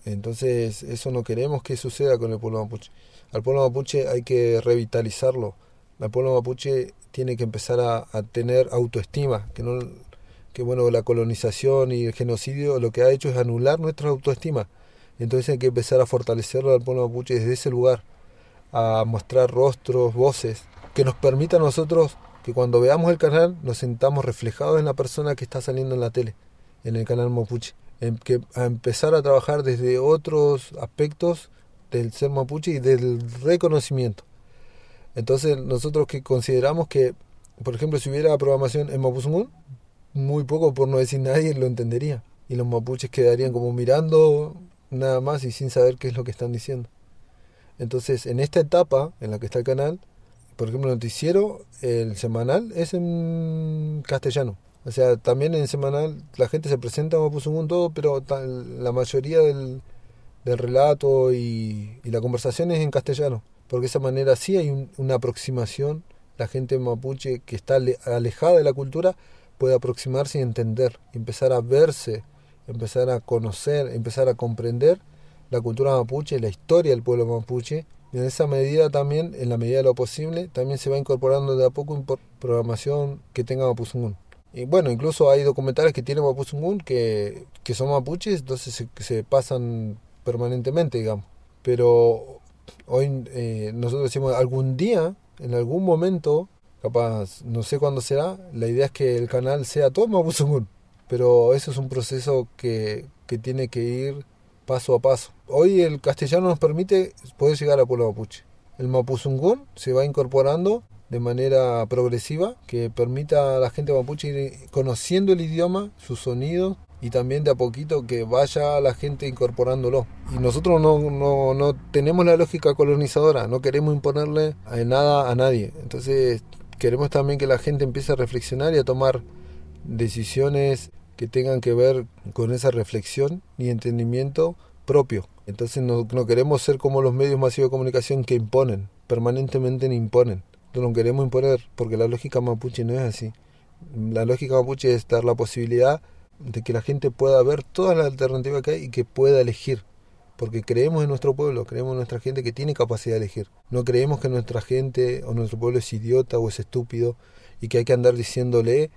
Entonces eso no queremos que suceda con el pueblo mapuche. Al pueblo mapuche hay que revitalizarlo. El pueblo mapuche tiene que empezar a tener autoestima, que la colonización y el genocidio lo que ha hecho es anular nuestra autoestima. Entonces hay que empezar a fortalecerlo al pueblo mapuche desde ese lugar, a mostrar rostros, voces, que nos permita a nosotros que cuando veamos el canal nos sentamos reflejados en la persona que está saliendo en la tele, en el canal mapuche. A empezar a trabajar desde otros aspectos del ser mapuche y del reconocimiento. Entonces nosotros que consideramos que, por ejemplo, si hubiera programación en mapuzungún, muy poco, por no decir nadie, lo entendería. Y los mapuches quedarían como mirando nada más y sin saber qué es lo que están diciendo. Entonces en esta etapa en la que está el canal, por ejemplo el noticiero, el semanal es en castellano. O sea, también en semanal la gente se presenta a mapuzungún todo, pero la mayoría del relato y la conversación es en castellano. Porque de esa manera sí hay una aproximación, la gente mapuche que está alejada de la cultura puede aproximarse y entender, empezar a verse, empezar a conocer, empezar a comprender la cultura mapuche, la historia del pueblo mapuche, y en esa medida también, en la medida de lo posible, también se va incorporando de a poco programación que tenga mapuzungún. Y bueno, incluso hay documentales que tienen mapuzungún que son mapuches, entonces se pasan permanentemente, digamos. Pero hoy nosotros decimos algún día, en algún momento, capaz, no sé cuándo será, la idea es que el canal sea todo mapuzungún, pero eso es un proceso que tiene que ir paso a paso. Hoy el castellano nos permite poder llegar al pueblo mapuche. El mapuzungún se va incorporando de manera progresiva, que permita a la gente mapuche ir conociendo el idioma, sus sonidos, y también de a poquito que vaya la gente incorporándolo. Y nosotros no tenemos la lógica colonizadora, no queremos imponerle nada a nadie. Entonces queremos también que la gente empiece a reflexionar y a tomar decisiones que tengan que ver con esa reflexión y entendimiento propio. Entonces no queremos ser como los medios masivos de comunicación que imponen, permanentemente imponen. No queremos imponer porque la lógica mapuche no es así. La lógica mapuche es dar la posibilidad de que la gente pueda ver todas las alternativas que hay y que pueda elegir, porque creemos en nuestro pueblo, creemos en nuestra gente que tiene capacidad de elegir. No creemos que nuestra gente o nuestro pueblo es idiota o es estúpido y que hay que andar diciéndole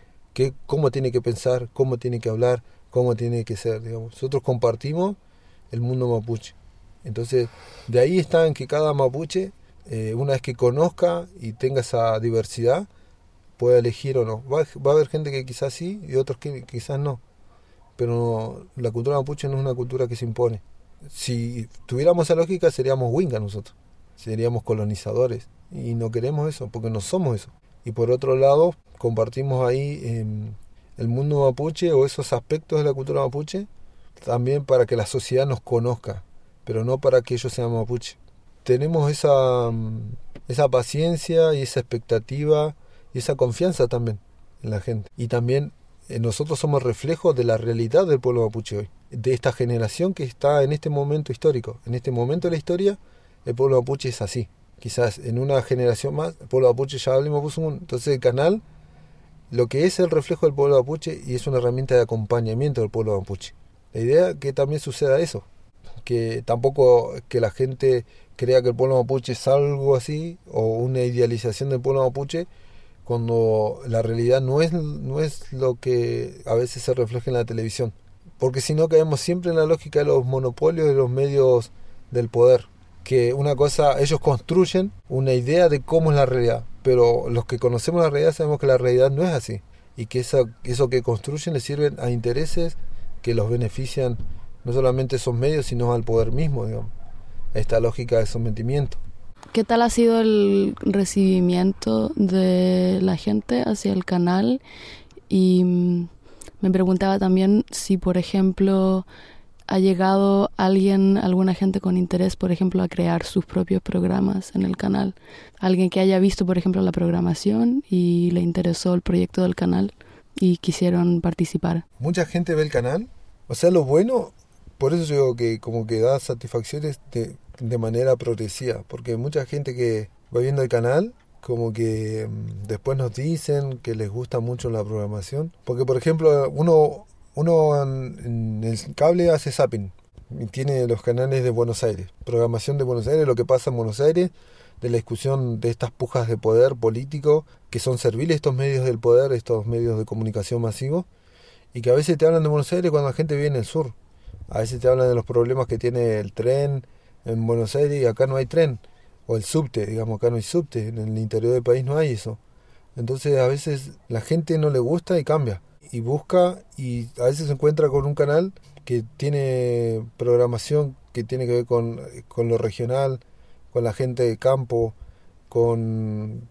cómo tiene que pensar, cómo tiene que hablar, cómo tiene que ser, digamos. Nosotros compartimos el mundo mapuche. Entonces, de ahí está en que cada mapuche, una vez que conozca y tenga esa diversidad, pueda elegir o no. Va a haber gente que quizás sí y otros que quizás no. Pero la cultura mapuche no es una cultura que se impone. Si tuviéramos esa lógica seríamos winga nosotros, seríamos colonizadores y no queremos eso porque no somos eso. Y por otro lado compartimos ahí el mundo mapuche o esos aspectos de la cultura mapuche también para que la sociedad nos conozca, pero no para que ellos sean mapuche. Tenemos esa paciencia y esa expectativa y esa confianza también en la gente y también nosotros somos reflejos de la realidad del pueblo mapuche hoy, de esta generación que está en este momento histórico. En este momento de la historia, el pueblo mapuche es así. Quizás en una generación más, el pueblo mapuche ya habla mapuzungún. Entonces el canal, lo que es el reflejo del pueblo mapuche y es una herramienta de acompañamiento del pueblo mapuche. La idea es que también suceda eso, que tampoco que la gente crea que el pueblo mapuche es algo así o una idealización del pueblo mapuche, cuando la realidad no es lo que a veces se refleja en la televisión. Porque si no caemos siempre en la lógica de los monopolios de los medios del poder. Que una cosa, ellos construyen una idea de cómo es la realidad, pero los que conocemos la realidad sabemos que la realidad no es así. Y que eso que construyen les sirven a intereses que los benefician no solamente a esos medios, sino al poder mismo, digamos, esta lógica de sometimiento. ¿Qué tal ha sido el recibimiento de la gente hacia el canal? Y me preguntaba también si, por ejemplo, ha llegado alguna gente con interés, por ejemplo, a crear sus propios programas en el canal. Alguien que haya visto, por ejemplo, la programación y le interesó el proyecto del canal y quisieron participar. Mucha gente ve el canal. O sea, lo bueno, por eso yo digo que como que da satisfacciones de manera progresiva, porque mucha gente que va viendo el canal, como que después nos dicen que les gusta mucho la programación. Porque, por ejemplo, uno en el cable hace zapping y tiene los canales de Buenos Aires, programación de Buenos Aires, lo que pasa en Buenos Aires, de la discusión de estas pujas de poder político que son serviles estos medios del poder, estos medios de comunicación masivos, y que a veces te hablan de Buenos Aires cuando la gente vive en el sur. A veces te hablan de los problemas que tiene el tren en Buenos Aires y acá no hay tren. O el subte, digamos, acá no hay subte, en el interior del país no hay eso. Entonces a veces la gente no le gusta y cambia. Y busca, y a veces se encuentra con un canal que tiene programación que tiene que ver con lo regional, con la gente de campo, con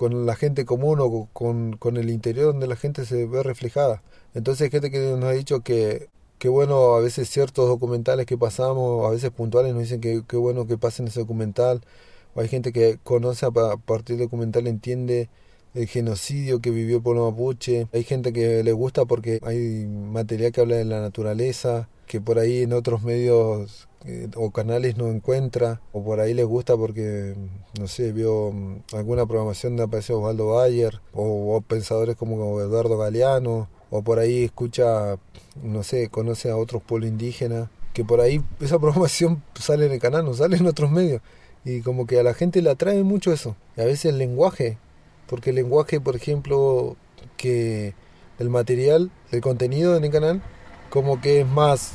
la gente común o con el interior donde la gente se ve reflejada. Entonces hay gente que nos ha dicho que bueno, a veces ciertos documentales que pasamos, a veces puntuales, nos dicen que bueno que pasen ese documental. O hay gente que conoce a partir del documental, entiende el genocidio que vivió el pueblo mapuche. Hay gente que le gusta porque hay material que habla de la naturaleza, que por ahí en otros medios o canales no encuentra, o por ahí les gusta porque, no sé, vio alguna programación donde apareció Osvaldo Bayer, o pensadores como Eduardo Galeano, o por ahí escucha, no sé, conoce a otros pueblos indígenas, que por ahí esa programación sale en el canal, no sale en otros medios, y como que a la gente le atrae mucho eso, y a veces el lenguaje, porque el lenguaje, por ejemplo, que el material, el contenido en el canal, como que es más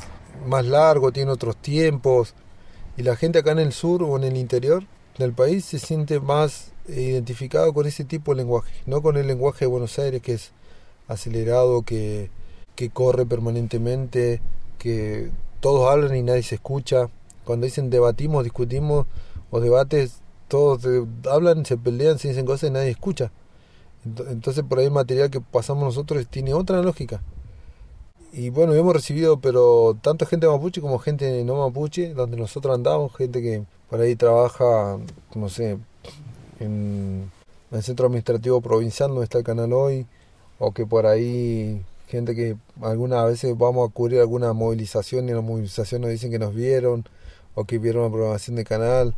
largo, tiene otros tiempos, y la gente acá en el sur o en el interior del país se siente más identificado con ese tipo de lenguaje, no con el lenguaje de Buenos Aires, que es acelerado, que corre permanentemente, que todos hablan y nadie se escucha. Cuando dicen debatimos, discutimos o debates, todos hablan, se pelean, se dicen cosas y nadie escucha. Entonces por ahí el material que pasamos nosotros tiene otra lógica. Y bueno, hemos recibido pero tanto gente mapuche como gente no mapuche, donde nosotros andamos, gente que por ahí trabaja, no sé, en el centro administrativo provincial donde está el canal hoy, o que por ahí gente que algunas veces vamos a cubrir alguna movilización y en la movilización nos dicen que nos vieron o que vieron la programación del canal,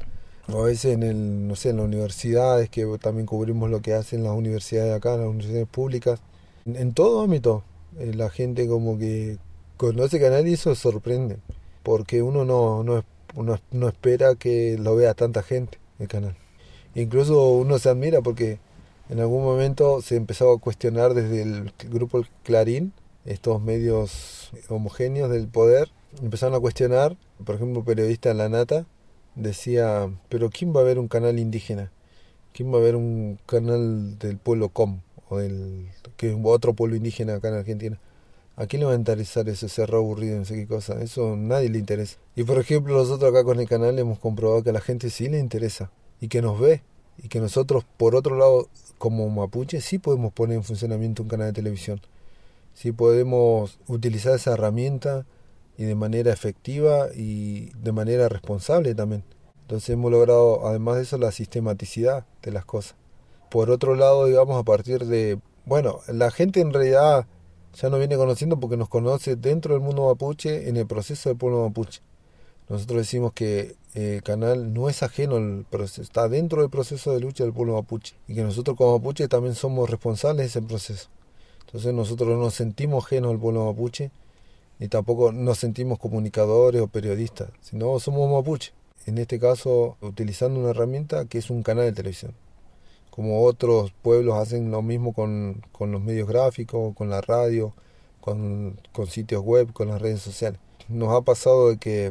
o a veces no sé, en las universidades, que también cubrimos lo que hacen las universidades de acá, las universidades públicas. En todo ámbito la gente como que conoce el canal y eso sorprende, porque uno no espera que lo vea tanta gente el canal. Incluso uno se admira porque en algún momento se empezó a cuestionar desde el Grupo Clarín, estos medios homogéneos del poder, empezaron a cuestionar, por ejemplo, un periodista en La Nata decía, pero ¿quién va a ver un canal indígena? ¿Quién va a ver un canal del pueblo Com, o que es otro pueblo indígena acá en Argentina? ¿A quién le va a interesar eso? Cerro aburrido, no sé qué cosa, eso a nadie le interesa. Y por ejemplo, nosotros acá con el canal hemos comprobado que a la gente sí le interesa, y que nos ve, y que nosotros, por otro lado, como mapuche, sí podemos poner en funcionamiento un canal de televisión. Sí podemos utilizar esa herramienta y de manera efectiva y de manera responsable también. Entonces hemos logrado, además de eso, la sistematicidad de las cosas. Por otro lado, digamos, a partir de... Bueno, la gente en realidad ya nos viene conociendo porque nos conoce dentro del mundo mapuche en el proceso del pueblo mapuche. Nosotros decimos que el canal no es ajeno al proceso, está dentro del proceso de lucha del pueblo mapuche. Y que nosotros como mapuche también somos responsables de ese proceso. Entonces nosotros no nos sentimos ajenos al pueblo mapuche, ni tampoco nos sentimos comunicadores o periodistas, sino somos mapuche. En este caso, utilizando una herramienta que es un canal de televisión. Como otros pueblos hacen lo mismo con los medios gráficos, con la radio, con sitios web, con las redes sociales. Nos ha pasado de que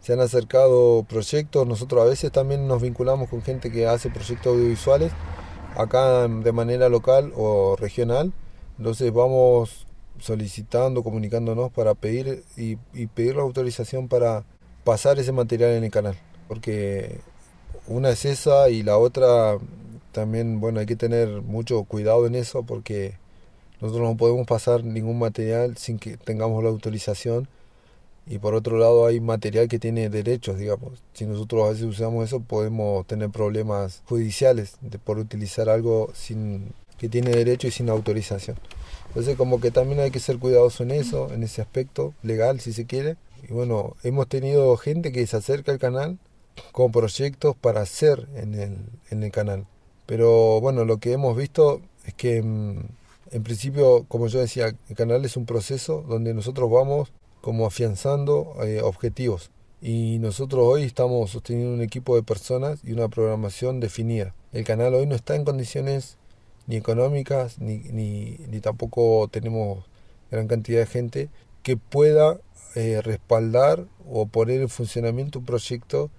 se han acercado proyectos, nosotros a veces también nos vinculamos con gente que hace proyectos audiovisuales acá de manera local o regional, entonces vamos solicitando, comunicándonos para pedir y pedir la autorización para pasar ese material en el canal. Porque una es esa y la otra también, bueno, hay que tener mucho cuidado en eso porque nosotros no podemos pasar ningún material sin que tengamos la autorización. Y por otro lado hay material que tiene derechos, digamos. Si nosotros a veces usamos eso, podemos tener problemas judiciales por utilizar algo que tiene derecho y sin autorización. Entonces como que también hay que ser cuidadoso en eso, en ese aspecto legal, si se quiere. Y bueno, hemos tenido gente que se acerca al canal con proyectos para hacer en el canal. Pero bueno, lo que hemos visto es que, en principio, como yo decía, el canal es un proceso donde nosotros vamos como afianzando objetivos. Y nosotros hoy estamos sosteniendo un equipo de personas y una programación definida. El canal hoy no está en condiciones ni económicas, ni tampoco tenemos gran cantidad de gente que pueda respaldar o poner en funcionamiento un proyecto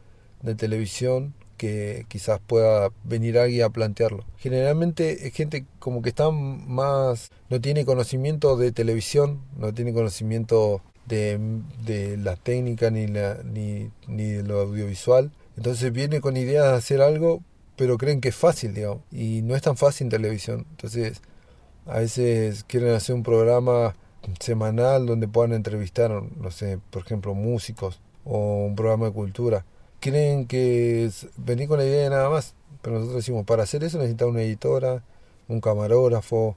de televisión que quizás pueda venir alguien a plantearlo. Generalmente es gente como que está más, no tiene conocimiento de televisión, no tiene conocimiento de la técnica ni de lo audiovisual. Entonces viene con ideas de hacer algo, pero creen que es fácil, digamos. Y no es tan fácil en televisión. Entonces, a veces quieren hacer un programa semanal donde puedan entrevistar, no sé, por ejemplo, músicos o un programa de cultura. Creen que es venir con la idea de nada más. Pero nosotros decimos, para hacer eso necesitamos una editora, un camarógrafo,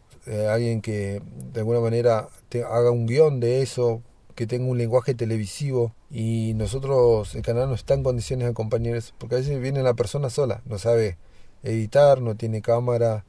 alguien que de alguna manera haga un guión de eso, que tenga un lenguaje televisivo, y nosotros, el canal no está en condiciones de acompañar eso, porque a veces viene la persona sola, no sabe editar, no tiene cámara,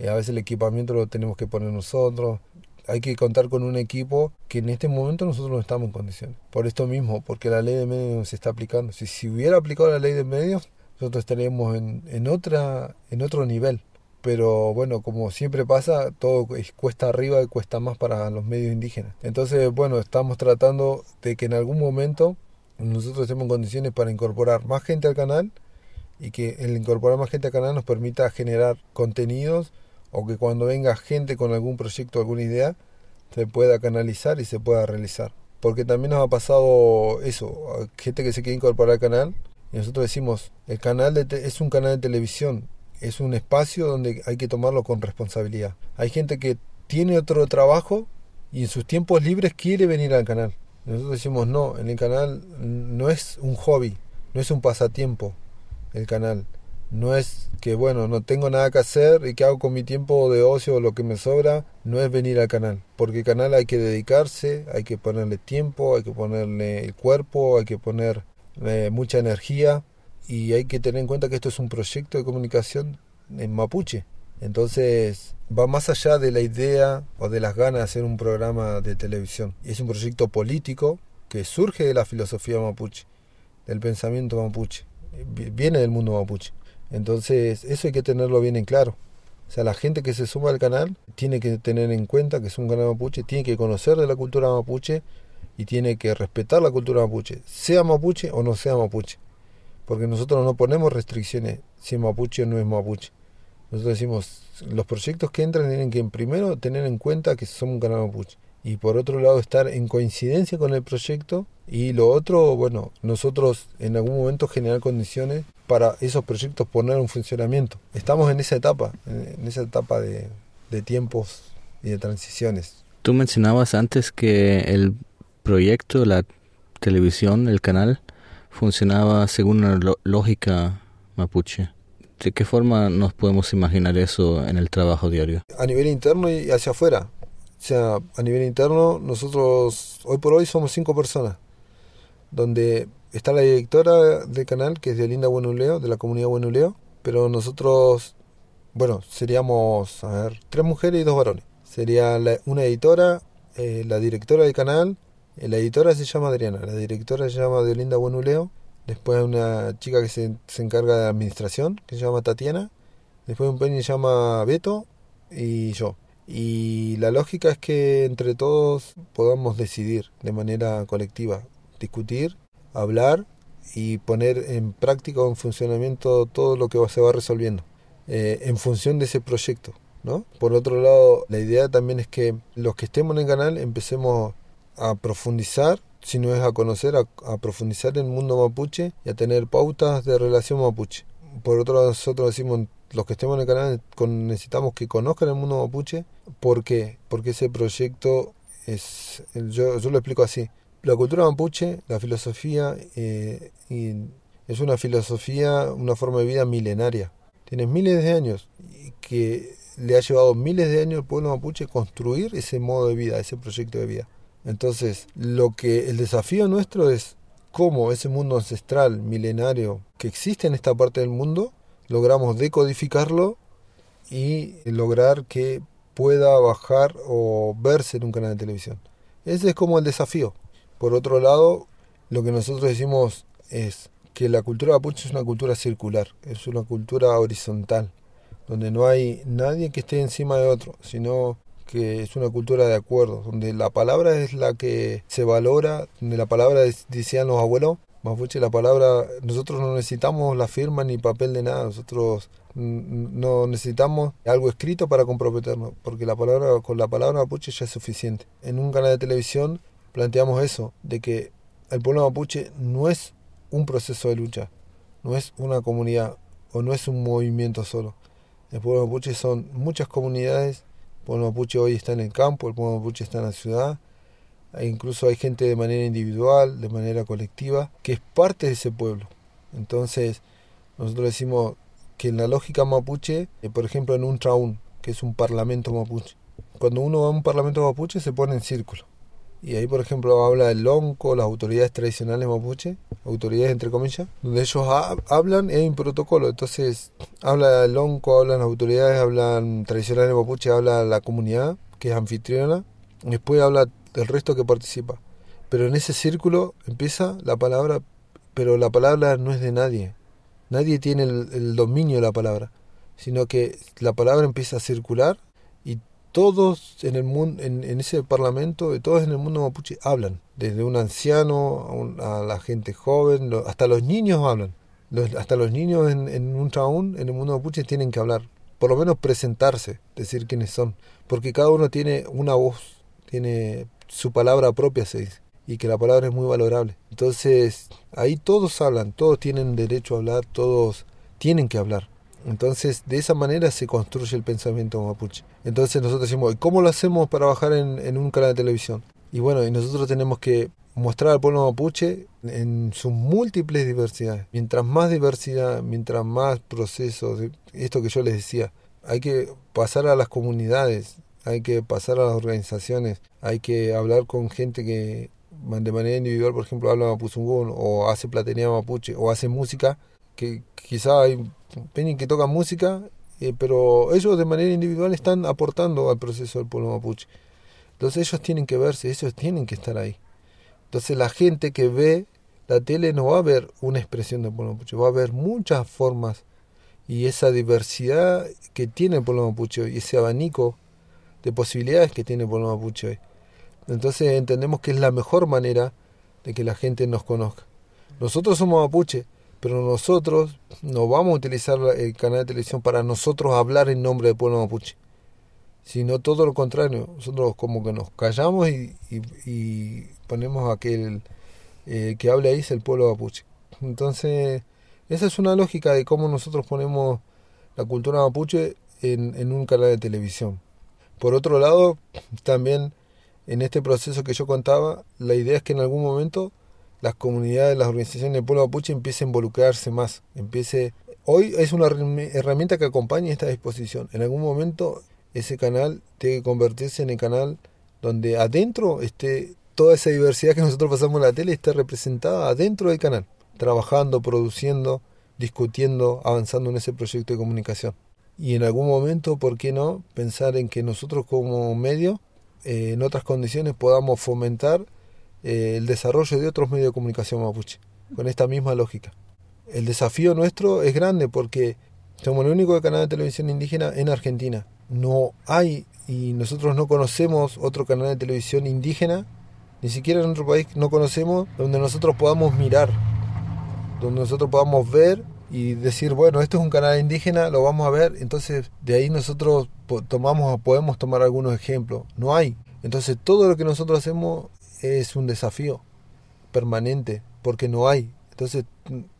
a veces el equipamiento lo tenemos que poner nosotros. Hay que contar con un equipo que en este momento nosotros no estamos en condiciones, por esto mismo, porque la ley de medios se está aplicando. Si hubiera aplicado la ley de medios, nosotros estaríamos en otro nivel. Pero bueno, como siempre pasa, todo es cuesta arriba y cuesta más para los medios indígenas. Entonces, bueno, estamos tratando de que en algún momento nosotros estemos en condiciones para incorporar más gente al canal, y que el incorporar más gente al canal nos permita generar contenidos, o que cuando venga gente con algún proyecto, alguna idea, se pueda canalizar y se pueda realizar. Porque también nos ha pasado eso, gente que se quiere incorporar al canal, y nosotros decimos, el canal es un canal de televisión, es un espacio donde hay que tomarlo con responsabilidad. Hay gente que tiene otro trabajo y en sus tiempos libres quiere venir al canal. Nosotros decimos no, en el canal no es un hobby, no es un pasatiempo el canal. No es que, bueno, no tengo nada que hacer y qué hago con mi tiempo de ocio o lo que me sobra, no es venir al canal. Porque el canal hay que dedicarse, hay que ponerle tiempo, hay que ponerle el cuerpo, hay que poner mucha energía. Y hay que tener en cuenta que esto es un proyecto de comunicación en mapuche. Entonces va más allá de la idea o de las ganas de hacer un programa de televisión. Es un proyecto político que surge de la filosofía mapuche, del pensamiento mapuche. Viene del mundo mapuche. Entonces eso hay que tenerlo bien en claro. O sea, la gente que se suma al canal tiene que tener en cuenta que es un canal mapuche, tiene que conocer de la cultura mapuche y tiene que respetar la cultura mapuche, sea mapuche o no sea mapuche. Porque nosotros no ponemos restricciones si es mapuche o no es mapuche. Nosotros decimos, los proyectos que entran tienen que primero tener en cuenta que somos un canal mapuche. Y por otro lado, estar en coincidencia con el proyecto. Y lo otro, bueno, nosotros en algún momento generar condiciones para esos proyectos poner en funcionamiento. Estamos en esa etapa de tiempos y de transiciones. Tú mencionabas antes que el proyecto, la televisión, el canal, funcionaba según una lógica mapuche. ¿De qué forma nos podemos imaginar eso en el trabajo diario? A nivel interno y hacia afuera. O sea, a nivel interno, nosotros hoy por hoy somos 5 personas, donde está la directora del canal, que es de Olinda Buenuleo, de la comunidad Buenuleo, pero nosotros, bueno, seríamos, a ver, 3 mujeres y 2 varones. Sería una editora, la directora del canal. La editora se llama Adriana, la directora se llama Dolinda Buenuleo. Después hay una chica que se encarga de administración, que se llama Tatiana. Después un peni se llama Beto y yo. Y la lógica es que entre todos podamos decidir de manera colectiva, discutir, hablar y poner en práctica o en funcionamiento todo lo que se va resolviendo en función de ese proyecto. ¿no? Por otro lado, la idea también es que los que estemos en el canal empecemos a profundizar, si no es a conocer, a profundizar en el mundo mapuche y a tener pautas de relación mapuche. Por otro lado, nosotros decimos, los que estemos en el canal necesitamos que conozcan el mundo mapuche. ¿Por qué? Porque ese proyecto es, yo lo explico así, la cultura mapuche, la filosofía, es una filosofía, una forma de vida milenaria. Tiene miles de años y que le ha llevado miles de años al pueblo mapuche construir ese modo de vida, ese proyecto de vida. Entonces, el desafío nuestro es cómo ese mundo ancestral, milenario, que existe en esta parte del mundo, logramos decodificarlo y lograr que pueda bajar o verse en un canal de televisión. Ese es como el desafío. Por otro lado, lo que nosotros decimos es que la cultura mapuche es una cultura circular, es una cultura horizontal, donde no hay nadie que esté encima de otro, sino que es una cultura de acuerdo, donde la palabra es la que se valora, donde la palabra, decían los abuelos mapuche, la palabra, nosotros no necesitamos la firma ni papel de nada, nosotros no necesitamos algo escrito para comprometernos, porque con la palabra mapuche ya es suficiente. En un canal de televisión planteamos eso, de que el pueblo mapuche no es un proceso de lucha, no es una comunidad o no es un movimiento solo. El pueblo mapuche son muchas comunidades, el pueblo mapuche hoy está en el campo, el pueblo mapuche está en la ciudad, e incluso hay gente de manera individual, de manera colectiva, que es parte de ese pueblo. Entonces, nosotros decimos que en la lógica mapuche, por ejemplo en un traún, que es un parlamento mapuche, cuando uno va a un parlamento mapuche se pone en círculo. Y ahí, por ejemplo, habla el lonco, las autoridades tradicionales mapuche, autoridades entre comillas, donde ellos hablan en protocolo. Entonces, habla el lonco, hablan las autoridades, hablan tradicionales mapuche, habla la comunidad, que es anfitriona, después habla el resto que participa. Pero en ese círculo empieza la palabra, pero la palabra no es de nadie. Nadie tiene el dominio de la palabra, sino que la palabra empieza a circular y todos en el mundo, en ese parlamento, de todos en el mundo mapuche hablan, desde un anciano a la gente joven, hasta los niños hablan. Hasta los niños en un traún, en el mundo mapuche, tienen que hablar, por lo menos presentarse, decir quiénes son, porque cada uno tiene una voz, tiene su palabra propia, se dice, y que la palabra es muy valorable. Entonces, ahí todos hablan, todos tienen derecho a hablar, todos tienen que hablar. Entonces, de esa manera se construye el pensamiento mapuche. Entonces nosotros decimos, ¿cómo lo hacemos para bajar en un canal de televisión? Y bueno, y nosotros tenemos que mostrar al pueblo mapuche en sus múltiples diversidades. Mientras más diversidad, mientras más procesos, esto que yo les decía, hay que pasar a las comunidades, hay que pasar a las organizaciones, hay que hablar con gente que de manera individual, por ejemplo, habla Mapuzungún, o hace platería mapuche, o hace música, que quizá hay peñas que tocan música, pero ellos de manera individual están aportando al proceso del pueblo mapuche. Entonces ellos tienen que verse, ellos tienen que estar ahí. Entonces la gente que ve la tele no va a ver una expresión del pueblo mapuche, va a ver muchas formas y esa diversidad que tiene el pueblo mapuche hoy, ese abanico de posibilidades que tiene el pueblo mapuche hoy. Entonces entendemos que es la mejor manera de que la gente nos conozca. Nosotros somos mapuche, pero nosotros no vamos a utilizar el canal de televisión para nosotros hablar en nombre del pueblo mapuche, sino todo lo contrario. Nosotros como que nos callamos y ponemos a que el que hable ahí es el pueblo mapuche. Entonces, esa es una lógica de cómo nosotros ponemos la cultura mapuche en un canal de televisión. Por otro lado, también en este proceso que yo contaba, la idea es que en algún momento las comunidades, las organizaciones del pueblo mapuche empiece a involucrarse más. Hoy es una herramienta que acompaña esta disposición. En algún momento ese canal tiene que convertirse en el canal donde adentro esté toda esa diversidad que nosotros pasamos en la tele, esté representada adentro del canal, trabajando, produciendo, discutiendo, avanzando en ese proyecto de comunicación. Y en algún momento, ¿por qué no?, pensar en que nosotros como medio, en otras condiciones, podamos fomentar el desarrollo de otros medios de comunicación mapuche, con esta misma lógica. El desafío nuestro es grande porque somos el único canal de televisión indígena en Argentina. No hay, y nosotros no conocemos otro canal de televisión indígena, ni siquiera en otro país no conocemos, donde nosotros podamos mirar, donde nosotros podamos ver y decir, bueno, esto es un canal indígena, lo vamos a ver. Entonces de ahí nosotros podemos tomar algunos ejemplos. No hay. Entonces todo lo que nosotros hacemos es un desafío permanente, porque no hay. Entonces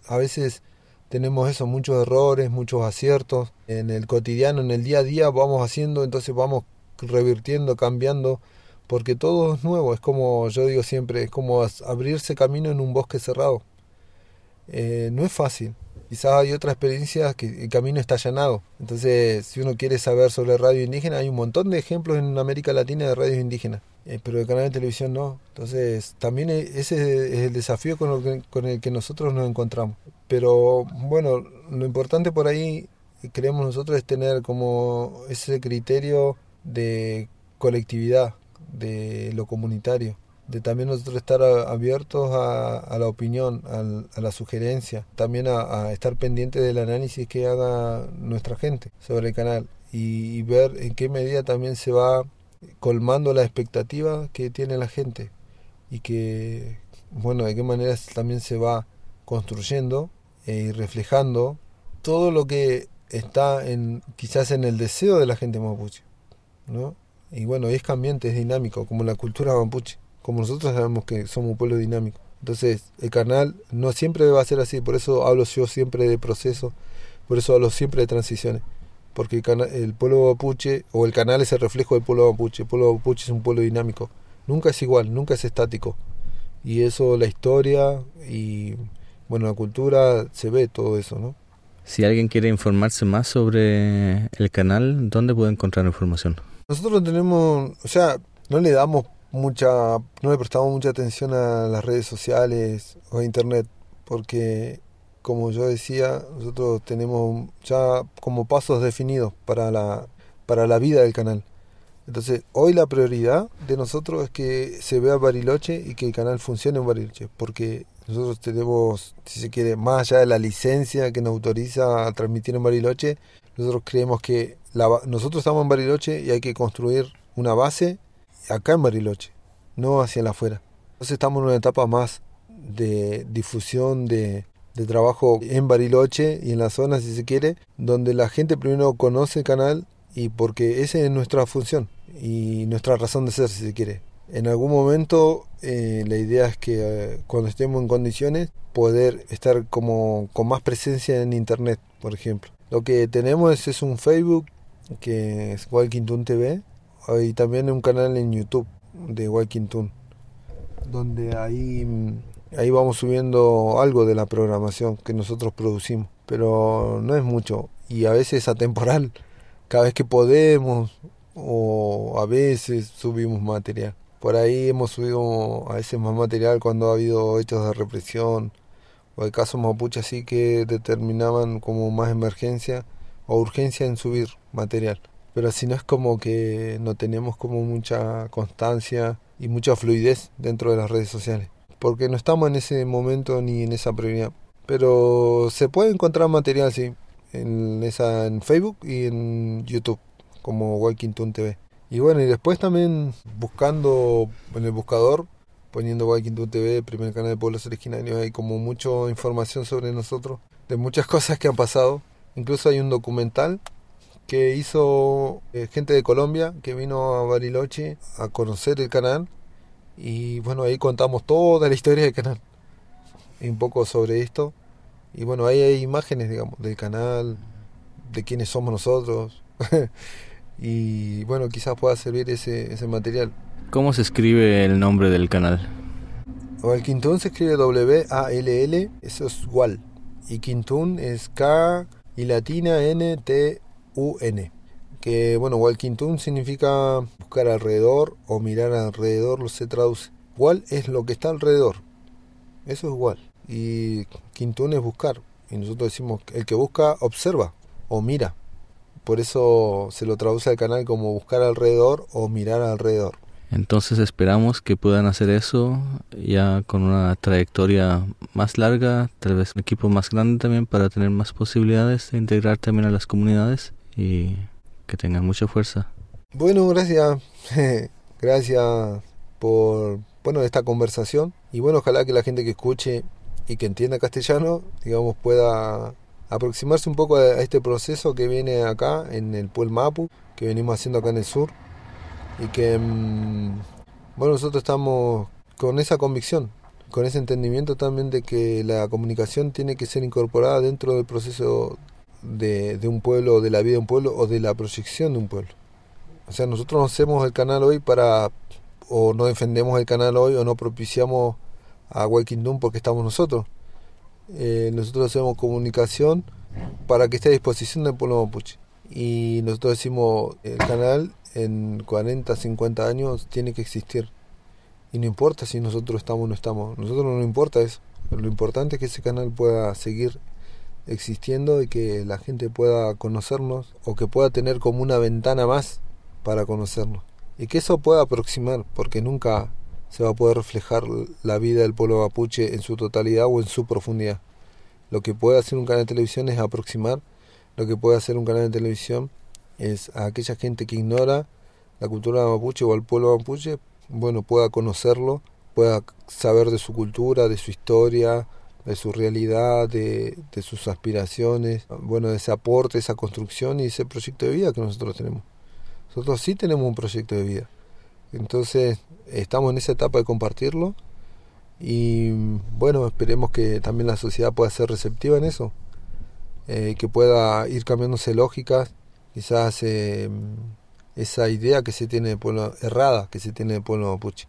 a veces tenemos eso, muchos errores, muchos aciertos. En el cotidiano, en el día a día vamos haciendo, entonces vamos revirtiendo, cambiando, porque todo es nuevo. Es como yo digo siempre, es como abrirse camino en un bosque cerrado. No es fácil. Quizás hay otras experiencias que el camino está allanado. Entonces, si uno quiere saber sobre radio indígena, hay un montón de ejemplos en América Latina de radios indígenas, pero de canales de televisión no. Entonces, también ese es el desafío con el que nosotros nos encontramos. Pero, bueno, lo importante por ahí, creemos nosotros, es tener como ese criterio de colectividad, de lo comunitario, de también nosotros estar abiertos a la opinión, a la sugerencia, también a estar pendientes del análisis que haga nuestra gente sobre el canal y ver en qué medida también se va colmando la expectativa que tiene la gente y que, bueno, de qué manera también se va construyendo y reflejando todo lo que está quizás en el deseo de la gente mapuche, ¿no? Y bueno, es cambiante, es dinámico, como la cultura mapuche. Como nosotros sabemos que somos un pueblo dinámico. Entonces, el canal no siempre va a ser así. Por eso hablo yo siempre de procesos, por eso hablo siempre de transiciones. Porque el pueblo mapuche, o el canal, es el reflejo del pueblo mapuche. El pueblo mapuche es un pueblo dinámico. Nunca es igual, nunca es estático. Y eso, la historia y, bueno, la cultura, se ve todo eso, ¿no? Si alguien quiere informarse más sobre el canal, ¿dónde puede encontrar información? Nosotros tenemos, o sea, no le prestamos mucha atención a las redes sociales o a internet, porque, como yo decía, nosotros tenemos ya como pasos definidos para la vida del canal. Entonces, hoy la prioridad de nosotros es que se vea Bariloche y que el canal funcione en Bariloche, porque nosotros tenemos, si se quiere, más allá de la licencia que nos autoriza a transmitir en Bariloche, nosotros creemos que nosotros estamos en Bariloche y hay que construir una base acá en Bariloche, no hacia la afuera. Entonces estamos en una etapa más de difusión, de trabajo en Bariloche y en la zona, si se quiere, donde la gente primero conoce el canal, y porque esa es nuestra función y nuestra razón de ser, si se quiere. En algún momento la idea es que cuando estemos en condiciones, poder estar como con más presencia en internet, por ejemplo. Lo que tenemos es un Facebook, que es Wall Kintun TV, y también un canal en YouTube de Wall Kintun, donde ahí vamos subiendo algo de la programación que nosotros producimos, pero no es mucho y a veces es atemporal. Cada vez que podemos, o a veces subimos material. Por ahí hemos subido a veces más material cuando ha habido hechos de represión o hay casos mapuche así que determinaban como más emergencia o urgencia en subir material. Pero si no, es como que no tenemos como mucha constancia y mucha fluidez dentro de las redes sociales, porque no estamos en ese momento ni en esa prioridad. Pero se puede encontrar material, sí, en Facebook y en YouTube, como Wall Kintun TV. Y bueno, y después también buscando en el buscador, poniendo Wall Kintun TV, primer canal de pueblos originarios, hay como mucha información sobre nosotros, de muchas cosas que han pasado. Incluso hay un documental que hizo gente de Colombia que vino a Bariloche a conocer el canal, y bueno, ahí contamos toda la historia del canal y un poco sobre esto. Y bueno, ahí hay imágenes, digamos, del canal, de quiénes somos nosotros y bueno, quizás pueda servir ese material. ¿Cómo se escribe el nombre del canal? Wall Kintun se escribe W-A-L-L, eso es Wall, y Kintun es K y latina N-T UN, que bueno, Wall Kintun significa buscar alrededor o mirar alrededor, lo se traduce. Wall es lo que está alrededor, eso es Wall, y Kintun es buscar, y nosotros decimos el que busca observa o mira, por eso se lo traduce al canal como buscar alrededor o mirar alrededor. Entonces esperamos que puedan hacer eso ya con una trayectoria más larga, tal vez un equipo más grande también, para tener más posibilidades de integrar también a las comunidades. Y que tengan mucha fuerza. Bueno, gracias. Gracias por, bueno, esta conversación. Y bueno, ojalá que la gente que escuche y que entienda castellano, digamos, pueda aproximarse un poco a este proceso que viene acá en el Puel Mapu, que venimos haciendo acá en el sur, y que bueno, nosotros estamos con esa convicción, con ese entendimiento también de que la comunicación tiene que ser incorporada dentro del proceso de un pueblo, de la vida de un pueblo o de la proyección de un pueblo. O sea, nosotros no hacemos el canal hoy para, o no defendemos el canal hoy, o no propiciamos a Wall Kintun porque estamos nosotros. Nosotros hacemos comunicación para que esté a disposición del pueblo mapuche. Y nosotros decimos, el canal en 40, 50 años tiene que existir. Y no importa si nosotros estamos o no estamos. Nosotros no nos importa eso. Lo importante es que ese canal pueda seguir existiendo y que la gente pueda conocernos, o que pueda tener como una ventana más para conocernos. Y que eso pueda aproximar, porque nunca se va a poder reflejar la vida del pueblo mapuche en su totalidad o en su profundidad. Lo que puede hacer un canal de televisión es aproximar, lo que puede hacer un canal de televisión es a aquella gente que ignora la cultura mapuche o al pueblo mapuche, bueno, pueda conocerlo, pueda saber de su cultura, de su historia, de su realidad, de sus aspiraciones, bueno, de ese aporte, esa construcción y ese proyecto de vida que nosotros tenemos. Nosotros sí tenemos un proyecto de vida. Entonces, estamos en esa etapa de compartirlo y, bueno, esperemos que también la sociedad pueda ser receptiva en eso, que pueda ir cambiándose lógicas, quizás esa idea que se tiene de pueblo, errada que se tiene de pueblo mapuche.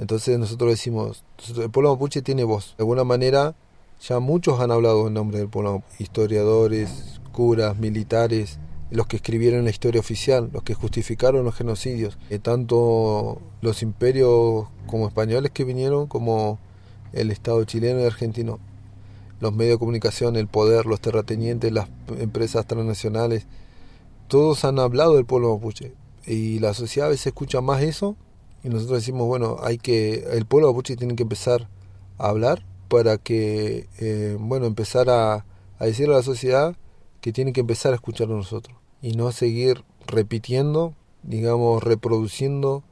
Entonces nosotros decimos, el pueblo mapuche tiene voz. De alguna manera, ya muchos han hablado en nombre del pueblo mapuche, historiadores, curas, militares, los que escribieron la historia oficial, los que justificaron los genocidios, tanto los imperios como españoles que vinieron, como el Estado chileno y argentino, los medios de comunicación, el poder, los terratenientes, las empresas transnacionales, todos han hablado del pueblo mapuche, y la sociedad a veces escucha más eso, y nosotros decimos, bueno, el pueblo mapuche tiene que empezar a hablar para que, bueno, empezar a decirle a la sociedad que tiene que empezar a escucharnos nosotros y no seguir repitiendo, digamos, reproduciendo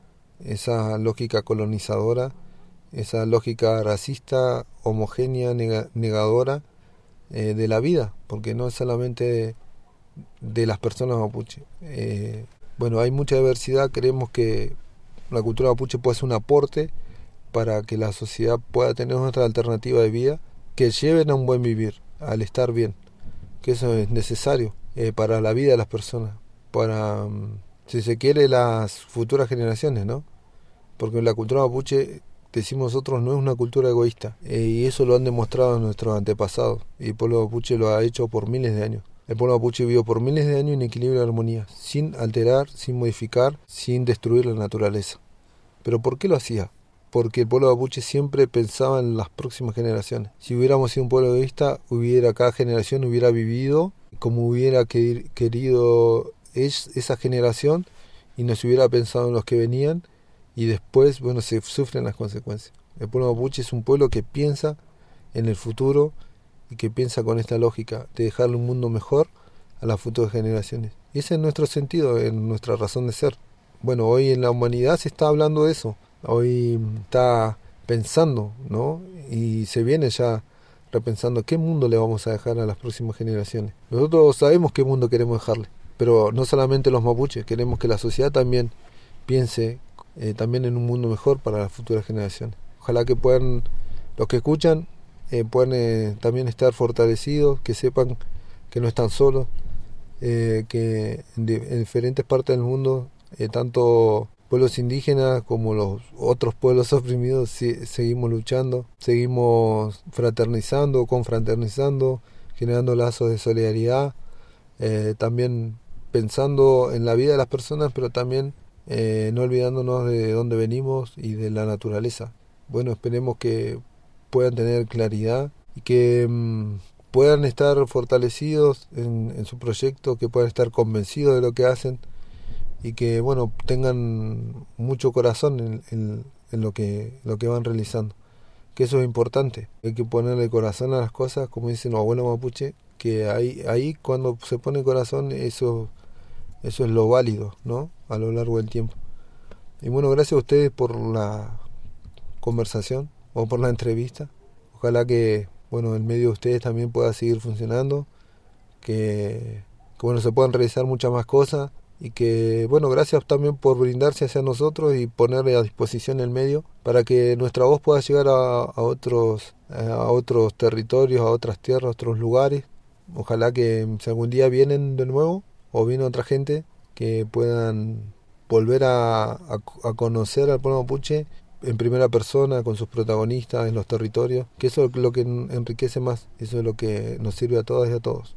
esa lógica colonizadora, esa lógica racista, homogénea, negadora de la vida, porque no es solamente de las personas mapuche. Bueno, hay mucha diversidad, creemos que la cultura mapuche puede ser un aporte para que la sociedad pueda tener nuestra alternativa de vida, que lleven a un buen vivir, al estar bien, que eso es necesario para la vida de las personas, para, si se quiere, las futuras generaciones, ¿no? Porque la cultura mapuche, decimos nosotros, no es una cultura egoísta, y eso lo han demostrado nuestros antepasados, y el pueblo mapuche lo ha hecho por miles de años. El pueblo mapuche vivió por miles de años en equilibrio y armonía, sin alterar, sin modificar, sin destruir la naturaleza. ¿Pero por qué lo hacía? Porque el pueblo mapuche siempre pensaba en las próximas generaciones. Si hubiéramos sido un pueblo egoísta, cada generación hubiera vivido como hubiera querido esa generación y no se hubiera pensado en los que venían, y después, bueno, se sufren las consecuencias. El pueblo mapuche es un pueblo que piensa en el futuro y que piensa con esta lógica de dejarle un mundo mejor a las futuras generaciones. Y ese es nuestro sentido, es nuestra razón de ser. Bueno, hoy en la humanidad se está hablando de eso. Hoy está pensando, ¿no? Y se viene ya repensando qué mundo le vamos a dejar a las próximas generaciones. Nosotros sabemos qué mundo queremos dejarle, pero no solamente los mapuches, queremos que la sociedad también piense también en un mundo mejor para las futuras generaciones. Ojalá que puedan, los que escuchan, puedan también estar fortalecidos, que sepan que no están solos, que en diferentes partes del mundo, tanto pueblos indígenas como los otros pueblos oprimidos, seguimos luchando, seguimos fraternizando, confraternizando, generando lazos de solidaridad, también pensando en la vida de las personas, pero también no olvidándonos de dónde venimos y de la naturaleza. Bueno, esperemos que puedan tener claridad y que puedan estar fortalecidos en su proyecto, que puedan estar convencidos de lo que hacen, y que, bueno, tengan mucho corazón en lo que van realizando, que eso es importante. Hay que ponerle corazón a las cosas, como dicen los abuelos mapuche, que ahí cuando se pone corazón, eso es lo válido, ¿no?, a lo largo del tiempo. Y bueno, gracias a ustedes por la conversación o por la entrevista. Ojalá que, bueno, el medio de ustedes también pueda seguir funcionando, que bueno, se puedan realizar muchas más cosas y que, bueno, gracias también por brindarse hacia nosotros y ponerle a disposición el medio para que nuestra voz pueda llegar a otros territorios, a otras tierras, a otros lugares. Ojalá que si algún día vienen de nuevo o viene otra gente que puedan volver a conocer al pueblo mapuche en primera persona, con sus protagonistas en los territorios, que eso es lo que enriquece más, eso es lo que nos sirve a todas y a todos.